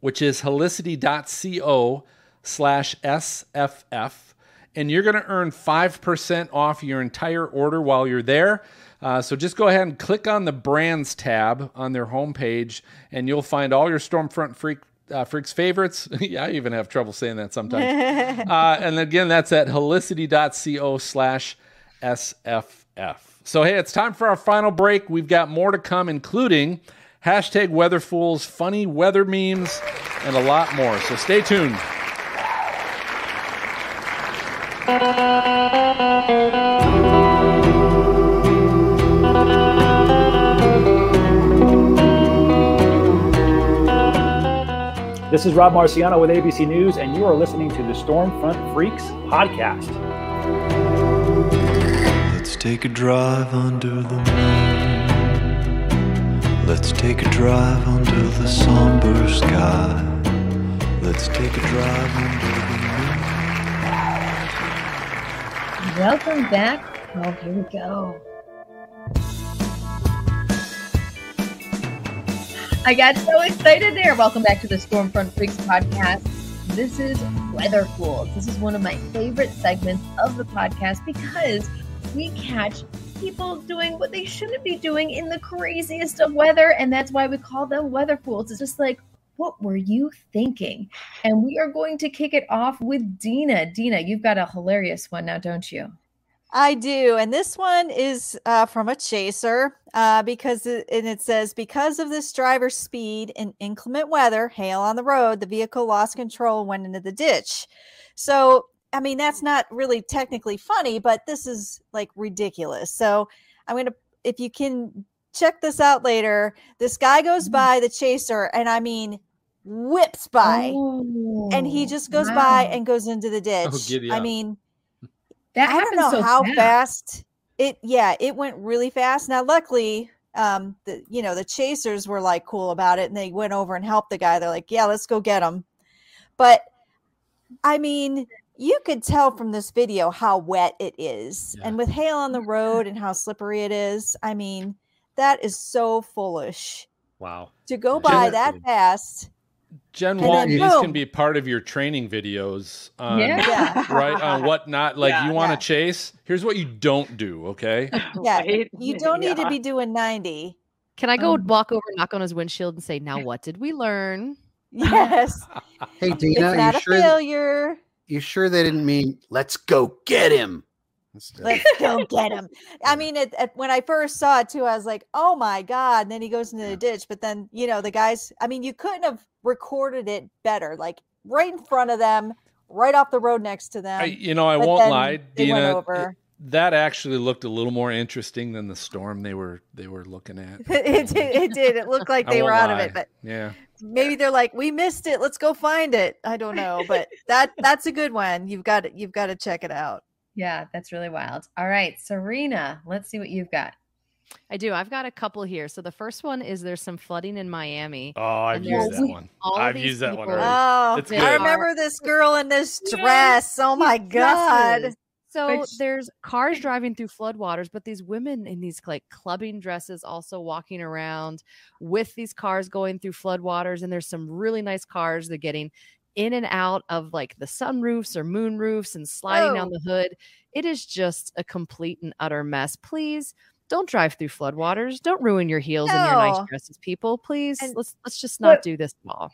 which is helicity dot co slash S F F. And you're going to earn five percent off your entire order while you're there. Uh, so just go ahead and click on the brands tab on their homepage, and you'll find all your Stormfront Freak, uh, Freaks favorites. Yeah, I even have trouble saying that sometimes. uh, and again, that's at helicity dot co slash S F F. So, hey, it's time for our final break. We've got more to come, including hashtag WeatherFools, funny weather memes, and a lot more. So stay tuned. This is Rob Marciano with A B C News, and you are listening to the Stormfront Freaks podcast. Let's take a drive under the moon. Let's take a drive under the somber sky. Let's take a drive under the moon. Welcome back. Oh, here we go. I got so excited there. Welcome back to the Stormfront Freaks podcast. This is Weather Fools. This is one of my favorite segments of the podcast because we catch people doing what they shouldn't be doing in the craziest of weather. And that's why we call them Weather Fools. It's just like, what were you thinking? And we are going to kick it off with Dina. Dina, you've got a hilarious one now, don't you? I do. And this one is uh, from a chaser uh, because it, and it says, because of this driver's speed and inclement weather, hail on the road, the vehicle lost control and went into the ditch. So, I mean, that's not really technically funny, but this is like ridiculous. So I'm going to, if you can check this out later, this guy goes by the chaser and I mean, whips by oh, and he just goes wow. by and goes into the ditch. Oh, giddy up. I mean, That I don't know so how fast. fast it, yeah, it went really fast. Now, luckily, um, the, you know, the chasers were like cool about it and they went over and helped the guy. They're like, yeah, let's go get him. But I mean, you could tell from this video how wet it is. Yeah. And with hail on the road and how slippery it is, I mean, that is so foolish. Wow. To go by that fast. Jen Walton, these can be part of your training videos, on, yeah. right? On what not, like yeah, you want to yeah. chase, here's what you don't do, okay? Yeah, right? you don't yeah. need to be doing ninety. Can I go um, walk over, knock on his windshield and say, now what did we learn? Yes. Hey, Dina, it's not you a sure failure. You sure they didn't mean, let's go get him? Let's, Let's go get him. I mean, it, it, when I first saw it too, I was like, oh my God. And then he goes into the ditch, but then, you know, the guys, I mean, you couldn't have recorded it better, like right in front of them, right off the road next to them. I, you know, I but won't lie, Dina, it, that actually looked a little more interesting than the storm they were, they were looking at. it, did, it did. It looked like they were out lie. of it, but yeah, maybe they're like, we missed it. Let's go find it. I don't know, but that that's a good one. You've got to, you've got to check it out. Yeah, that's really wild. All right, Serena, let's see what you've got. I do. I've got a couple here. So the first one is there's some flooding in Miami. Oh, I've used that one. I've used that one already. Oh, I remember this girl in this dress. Oh my God. So there's cars driving through floodwaters, but these women in these like clubbing dresses also walking around with these cars going through floodwaters. And there's some really nice cars. They're getting in and out of like the sunroofs or moon roofs and sliding oh. down the hood. It is just a complete and utter mess. Please don't drive through floodwaters. Don't ruin your heels no. and your nice dresses, people. Please, and let's let's just not what, do this at all.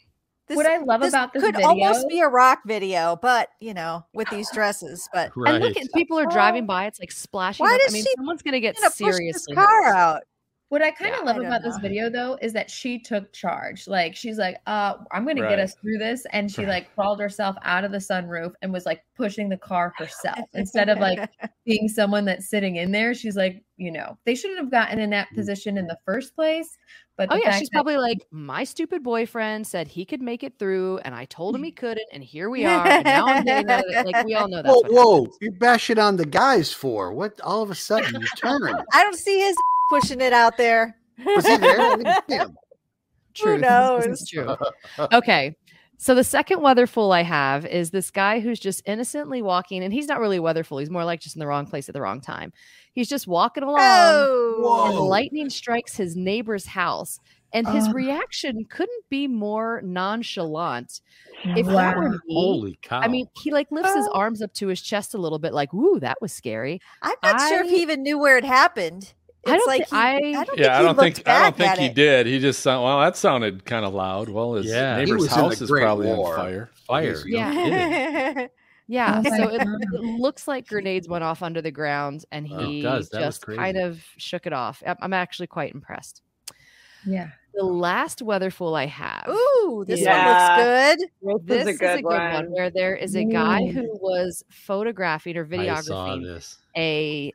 This, what I love this about this could video, almost be a rock video, but you know, with these dresses. But right. and look at people are driving by. It's like splashing. Why up. Does I mean, she, someone's going to get seriously push this car out. What I kind of yeah, love about know. This video, though, is that she took charge. Like, she's like, uh, I'm going right. to get us through this. And she, like, crawled herself out of the sunroof and was, like, pushing the car herself. Instead of, like, being someone that's sitting in there, she's like, you know, they shouldn't have gotten in that position in the first place. But oh, yeah, she's probably like, my stupid boyfriend said he could make it through, and I told him he couldn't, and here we are. And now I'm getting out of it. Like, we all know that. Whoa, whoa. You bash it on the guys for? What? All of a sudden, you turn. I don't see his pushing it out there. Was he there? True. Who knows? True. Okay. So the second weather fool I have is this guy who's just innocently walking, and he's not really a weather fool. He's more like just in the wrong place at the wrong time. He's just walking along oh, and lightning strikes his neighbor's house. And his uh, reaction couldn't be more nonchalant. If wow. were me, holy cow. I mean, he like lifts oh. his arms up to his chest a little bit like, ooh, that was scary. I'm not I, sure if he even knew where it happened. It's I don't like he, I, I don't yeah, think I don't think I don't think he it. Did. He just sound, well, that sounded kind of loud. Well, his yeah, neighbor's house is probably war. On fire. Fire. Yeah. yeah. So it, it looks like grenades went off under the ground and he just kind of shook it off. I'm actually quite impressed. Yeah. The last weather fool I have. Ooh, this yeah. one looks good. This, this is a good, is a good one. one where there is a guy who was photographing or videographing I saw this. a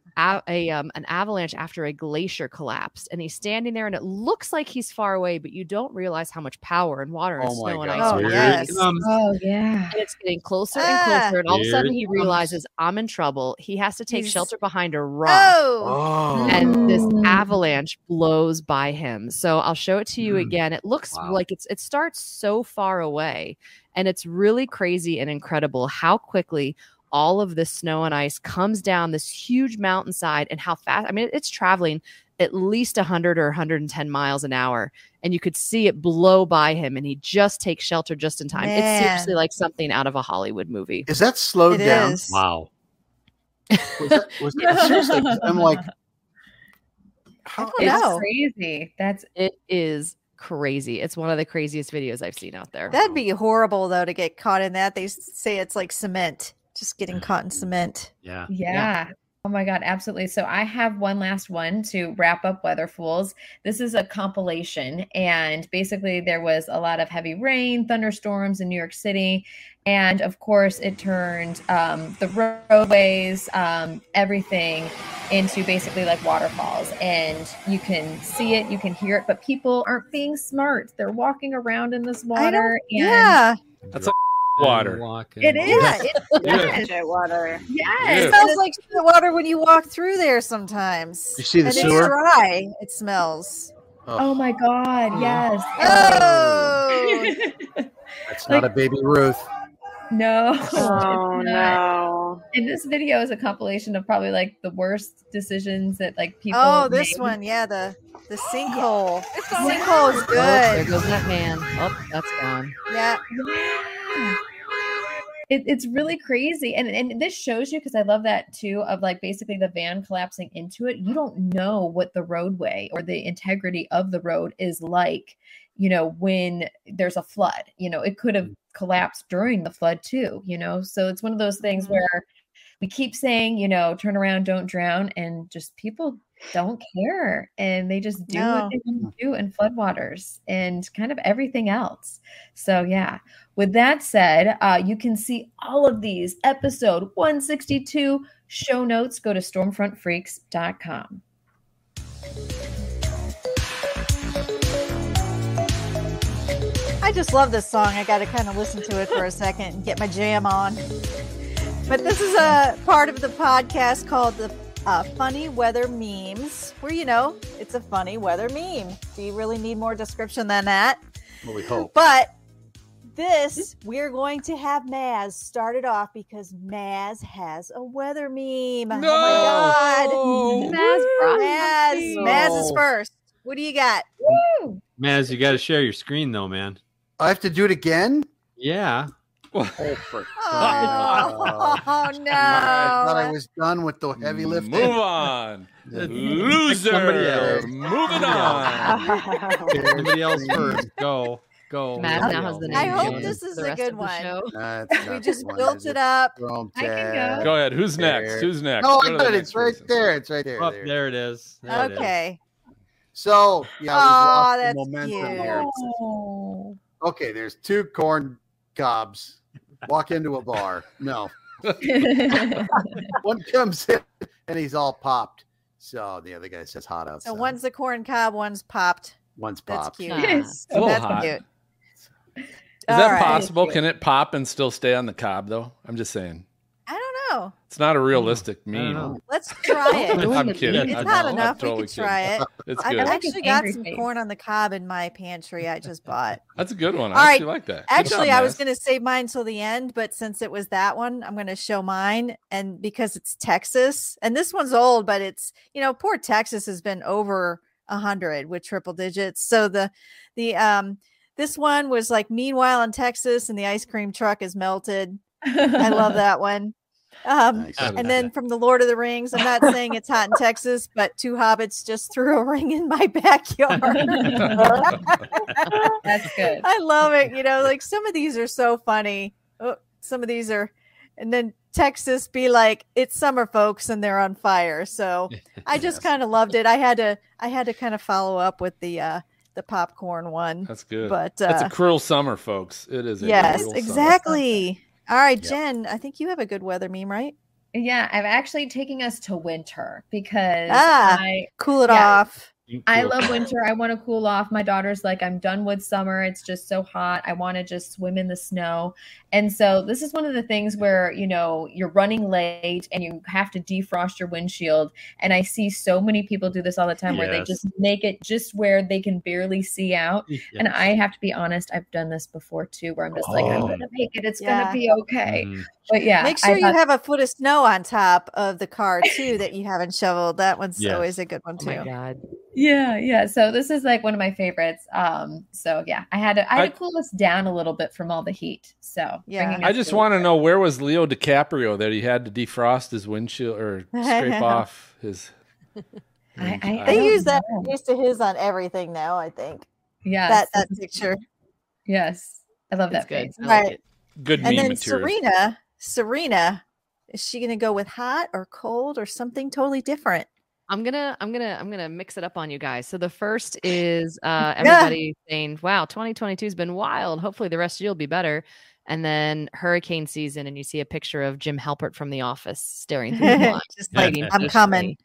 a um an avalanche after a glacier collapsed, and he's standing there, and it looks like he's far away, but you don't realize how much power and water and oh snow and ice. Oh, yes. um, oh yeah. And it's getting closer ah, and closer, and all of a sudden he realizes I'm in trouble. He has to take he's... shelter behind a rock, oh. and this avalanche blows by him. So I'll show it to you again. It looks wow. like it's it starts so far away, and it's really crazy and incredible how quickly all of the snow and ice comes down this huge mountainside, and how fast. I mean, it's traveling at least one hundred or one hundred ten miles an hour, and you could see it blow by him, and he just takes shelter just in time. Man. It's seriously like something out of a Hollywood movie. Is that slowed it down? Is. Wow. Was that, was that, seriously, I'm like. How, it's know. crazy. That's it is crazy. It's one of the craziest videos I've seen out there. That'd be horrible though to get caught in that. They say it's like cement, just getting caught in cement. Yeah. Yeah. yeah. Oh my God. Absolutely. So I have one last one to wrap up Weather Fools. This is a compilation, and basically there was a lot of heavy rain, thunderstorms in New York City. And of course it turned um, the roadways, um, everything into basically like waterfalls, and you can see it, you can hear it, but people aren't being smart. They're walking around in this water. And yeah. That's water. It is. Yeah, it's yeah. water. Yeah. It smells like shit water when you walk through there sometimes. You see the and sewer? It's dry. It smells. Oh, oh my God. Yes. Oh. That's not like, a Baby Ruth. No. Oh, no. And this video is a compilation of probably like the worst decisions that like people Oh, this made. One. Yeah. The the sinkhole. It's the sinkhole is good. Oh, there goes that man. Oh, that's gone. Yeah. It, it's really crazy. And, and this shows you, because I love that too, of like basically the van collapsing into it. You don't know what the roadway or the integrity of the road is like, you know, when there's a flood. You know, it could have collapsed during the flood too, you know? So it's one of those things where we keep saying, you know, turn around, don't drown. And just people don't care. And they just do no. what they want to do in floodwaters and kind of everything else. So yeah, with that said, uh, you can see all of these episode one sixty-two show notes. Go to stormfront freaks dot com. I just love this song. I got to kind of listen to it for a second and get my jam on. But this is a part of the podcast called the uh, Funny Weather Memes, where, you know, it's a funny weather meme. Do you really need more description than that? Well, we hope. But this, we're going to have Maz start it off because Maz has a weather meme. No! Oh, my God. Maz brought Maz. Maz is first. What do you got? Woo! Maz, you got to share your screen, though, man. I have to do it again? Yeah. Oh, for oh, oh, no. I thought I was done with the heavy lifting. Move on. Loser. Moving on. Somebody else first. Go. Go. Matt now has the name. I hope this is a good one. Uh, we just built it up. I can go. Go ahead. Who's next? Who's next? Oh, no, it's right there. It's right there. Oh, there, there it is. There okay. It is. So, yeah, oh, that's momentum cute. Here. Okay, there's two corn cobs walk into a bar. No. One comes in and he's all popped. So the other guy says hot outside. So one's the corn cob, one's popped. One's popped. That's cute. Yes. So that's hot. Cute. Is all that right. possible? Can it pop and still stay on the cob, though? I'm just saying. I don't know. It's not a realistic meme. Let's try it. I'm kidding. It's not enough. Totally we can try it. It's good. I've actually got some corn on the cob in my pantry I just bought. That's a good one. I All actually right. like that. Good actually, job, I was going to save mine till the end, but since it was that one, I'm going to show mine. And because it's Texas, and this one's old, but it's, you know, poor Texas has been over one hundred with triple digits. So the, the, um, this one was like, meanwhile in Texas, and the ice cream truck is melted. I love that one. Um, nice. And then from the Lord of the Rings, I'm not saying it's hot in Texas, but two hobbits just threw a ring in my backyard. That's good. I love it. You know, like some of these are so funny. Oh, some of these are, and then Texas be like, it's summer, folks, and they're on fire. So I just yes. kind of loved it. I had to, I had to kind of follow up with the, uh, the popcorn one. That's good. But uh, that's a cruel summer, folks. It is. A yes, cruel exactly. Summer. All right, yep. Jen, I think you have a good weather meme, right? Yeah, I'm actually taking us to winter because ah, I cool it yeah, off. I love winter. I want to cool off. My daughter's like, I'm done with summer. It's just so hot. I want to just swim in the snow. And so this is one of the things where, you know, you're running late and you have to defrost your windshield. And I see so many people do this all the time yes. where they just make it just where they can barely see out. Yes. And I have to be honest, I've done this before too, where I'm just oh. like, I'm going to make it. It's yeah. going to be okay. Mm-hmm. But yeah, make sure I you thought- have a foot of snow on top of the car too, that you haven't shoveled. That one's yes. always a good one too. Oh my God. Yeah, yeah. So this is like one of my favorites. Um, so yeah, I had to I had I, to cool this down a little bit from all the heat. So yeah, I just want to know, where was Leo DiCaprio that he had to defrost his windshield or scrape off his? I, I, I they use that used to his on everything now. I think. Yeah. That that picture. Yes, I love that face. Right. Good meme material. And then Serena, Serena, is she going to go with hot or cold or something totally different? I'm gonna, I'm gonna, I'm gonna mix it up on you guys. So the first is uh, everybody yeah. saying, "Wow, twenty twenty-two has been wild. Hopefully, the rest of you will be better." And then hurricane season, and you see a picture of Jim Halpert from The Office staring through the blind, just like I'm coming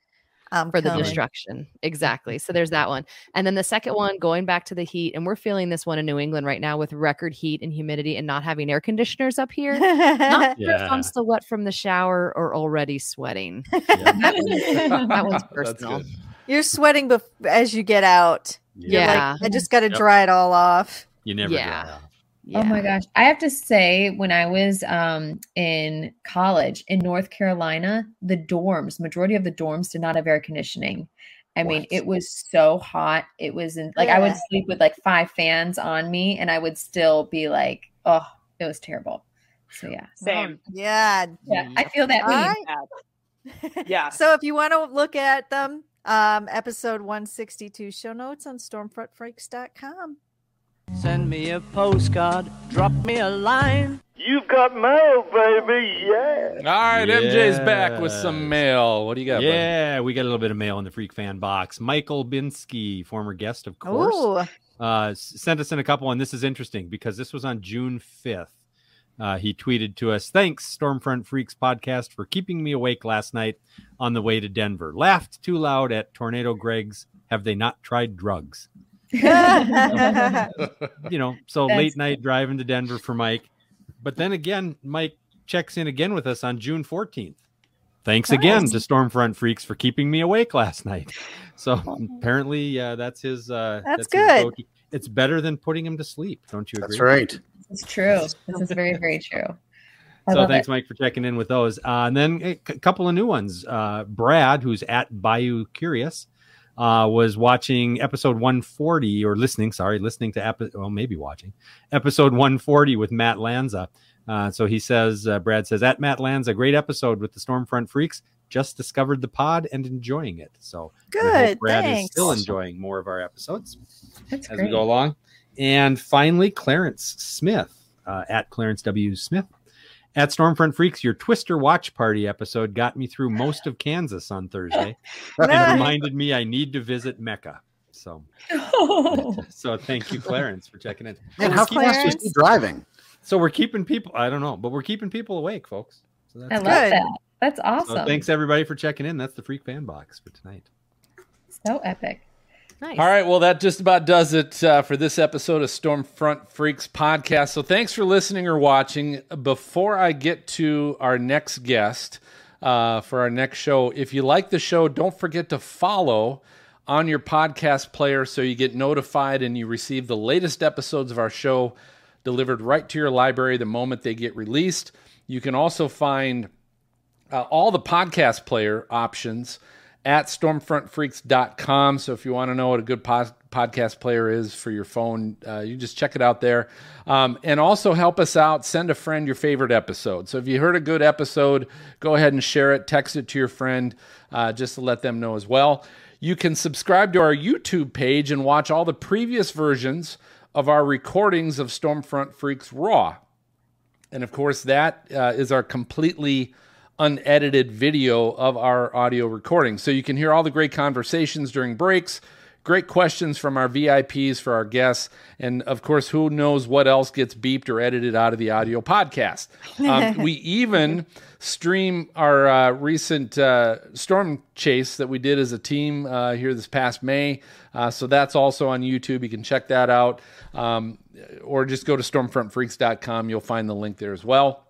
um, for coming. the destruction. Exactly. So there's that one, and then the second one, going back to the heat, and we're feeling this one in New England right now with record heat and humidity, and not having air conditioners up here. Not sure if I'm still wet from the shower or already sweating. Yeah. That, one's, that one's personal. You're sweating bef- as you get out. Yeah, like, I just got to yep. dry it all off. You never. Yeah. Dry it off. Yeah. Oh my gosh. I have to say, when I was um, in college in North Carolina, the dorms, majority of the dorms did not have air conditioning. I what? mean, it was so hot. It was in, like, yeah. I would sleep with like five fans on me and I would still be like, oh, it was terrible. So yeah. Same. Um, yeah. Yeah. I feel that. Right. Yeah. So if you want to look at them, um, episode one sixty-two, show notes on storm front freaks dot com. Send me a postcard, drop me a line. You've got mail, baby, yeah. All right, yes. M J's back with some mail. What do you got, Yeah, buddy? We got a little bit of mail in the Freak Fan Box. Michael Binsky, former guest, of course, uh, sent us in a couple, and this is interesting because this was on June fifth. Uh, he tweeted to us, "Thanks, Stormfront Freaks podcast, for keeping me awake last night on the way to Denver. Laughed too loud at Tornado Greg's, have they not tried drugs?" You know, so that's late night cool. driving to Denver for Mike. But then again, Mike checks in again with us on June fourteenth. Thanks again to Stormfront Freaks for keeping me awake last night. So apparently uh, that's his. Uh, that's, that's good. His it's better than putting him to sleep. Don't you agree? That's right. It's true. This is very, very true. I so thanks, it. Mike, for checking in with those. Uh, and then a c- couple of new ones. Uh, Brad, who's at Bayou Curious, uh, was watching episode one forty or listening, sorry, listening to, epi- well, maybe watching episode one forty with Matt Lanza. Uh, so he says, uh, Brad says, at Matt Lanza, great episode with the Stormfront Freaks. Just discovered the pod and enjoying it. So good. Brad thanks. Is still enjoying more of our episodes That's as great. We go along. And finally, Clarence Smith, uh, at Clarence W. Smith. At Stormfront Freaks, your Twister Watch Party episode got me through most of Kansas on Thursday and reminded me I need to visit Mecca. So, so thank you, Clarence, for checking in. And how fast was he driving? So we're keeping people, I don't know, but we're keeping people awake, folks. So that's I love that. That's awesome. So thanks, everybody, for checking in. That's the Freak Fan Box for tonight. So epic. Nice. All right, well, that just about does it uh, for this episode of Stormfront Freaks Podcast. So thanks for listening or watching. Before I get to our next guest uh, for our next show, if you like the show, don't forget to follow on your podcast player so you get notified and you receive the latest episodes of our show delivered right to your library the moment they get released. You can also find uh, all the podcast player options at stormfront freaks dot com. So if you want to know what a good pod- podcast player is for your phone, uh, you just check it out there. Um, and also help us out. Send a friend your favorite episode. So if you heard a good episode, go ahead and share it. Text it to your friend uh, just to let them know as well. You can subscribe to our YouTube page and watch all the previous versions of our recordings of Stormfront Freaks Raw. And of course, that uh, is our completely unedited video of our audio recording. So you can hear all the great conversations during breaks, great questions from our V I Ps for our guests, and of course, who knows what else gets beeped or edited out of the audio podcast. Um, we even stream our uh, recent uh, storm chase that we did as a team uh, here this past May. Uh, so that's also on YouTube. You can check that out. Um, or just go to stormfront freaks dot com. You'll find the link there as well.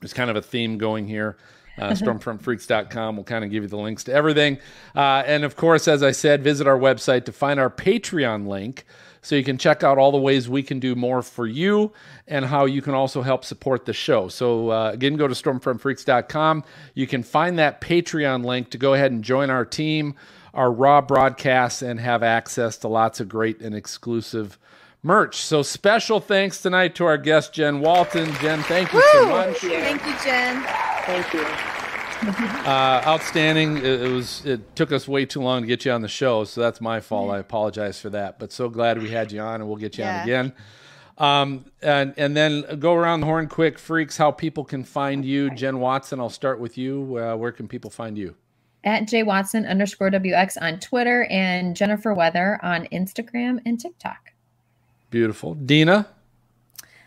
There's kind of a theme going here. Uh, stormfront freaks dot com will kind of give you the links to everything. Uh, and of course, as I said, visit our website to find our Patreon link so you can check out all the ways we can do more for you and how you can also help support the show. So uh, again, go to stormfront freaks dot com. You can find that Patreon link to go ahead and join our team, our raw broadcasts, and have access to lots of great and exclusive merch. So special thanks tonight to our guest, Jen Walton. Jen, thank you Woo! so much. Thank you, thank you Jen. Thank you. Uh, outstanding. It, it was. It took us way too long to get you on the show, so that's my fault. Mm-hmm. I apologize for that, but so glad we had you on, and we'll get you yeah. on again. Um, and, and then go around the horn quick, Freaks, how people can find you. Jen Watson, I'll start with you. Uh, where can people find you? At jwatson underscore wx on Twitter and Jennifer Weather on Instagram and TikTok. Beautiful. Dina?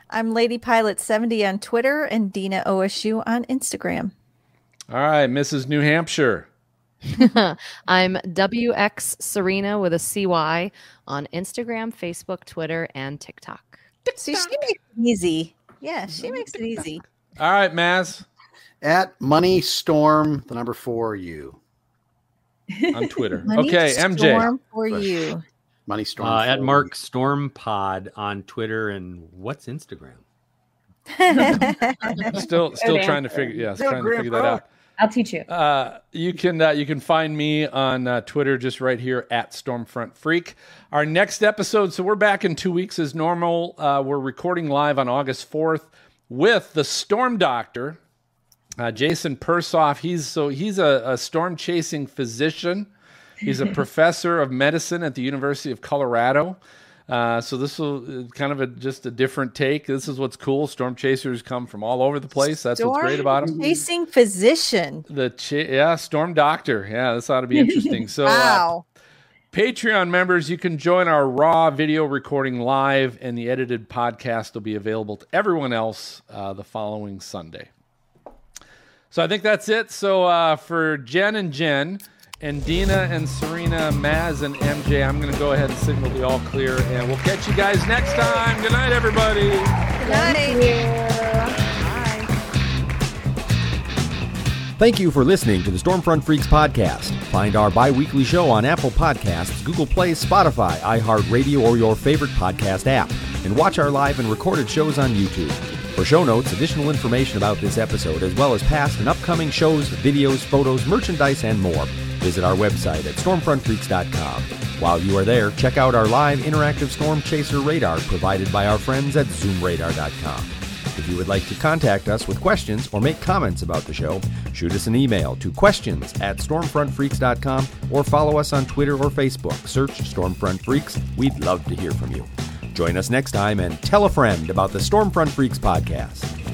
I'm Lady Pilot seventy on Twitter and Dina O S U on Instagram. All right, Missus New Hampshire. I'm W X Serena with a C Y on Instagram, Facebook, Twitter, and TikTok. See, she makes it easy. Yeah, she makes it easy. All right, Maz. At Money Storm, the number four you. On Twitter. Money okay, Storm M J. Storm for you. Money Storm uh, at Mark Storm Pod on Twitter and what's Instagram? still, still okay. trying to figure. Yeah, still trying to figure that out. I'll teach you. Uh, you can uh, you can find me on uh, Twitter just right here at Stormfront Freak. Our next episode. So we're back in two weeks as normal. Uh, we're recording live on August fourth with the Storm Doctor, uh, Jason Persoff. He's so he's a, a storm chasing physician. He's a professor of medicine at the University of Colorado. Uh, so this is kind of a, just a different take. This is what's cool. Storm chasers come from all over the place. That's storm what's great about them. Chasing physician. The cha- yeah, storm doctor. Yeah, this ought to be interesting. So, wow. Uh, Patreon members, you can join our raw video recording live, and the edited podcast will be available to everyone else uh, the following Sunday. So I think that's it. So uh, for Jen and Jen... and Dina and Serena, Maz and M J, I'm going to go ahead and signal the all clear, and we'll catch you guys next time. Good night, everybody. Good night. Good night. Thank you for listening to the Stormfront Freaks podcast. Find our bi-weekly show on Apple Podcasts, Google Play, Spotify, iHeartRadio, or your favorite podcast app. And watch our live and recorded shows on YouTube. For show notes, additional information about this episode, as well as past and upcoming shows, videos, photos, merchandise, and more, visit our website at storm front freaks dot com. While you are there, check out our live interactive storm chaser radar provided by our friends at zoom radar dot com. If you would like to contact us with questions or make comments about the show, shoot us an email to questions at stormfront freaks dot com or follow us on Twitter or Facebook. Search Stormfront Freaks. We'd love to hear from you. Join us next time and tell a friend about the Stormfront Freaks podcast.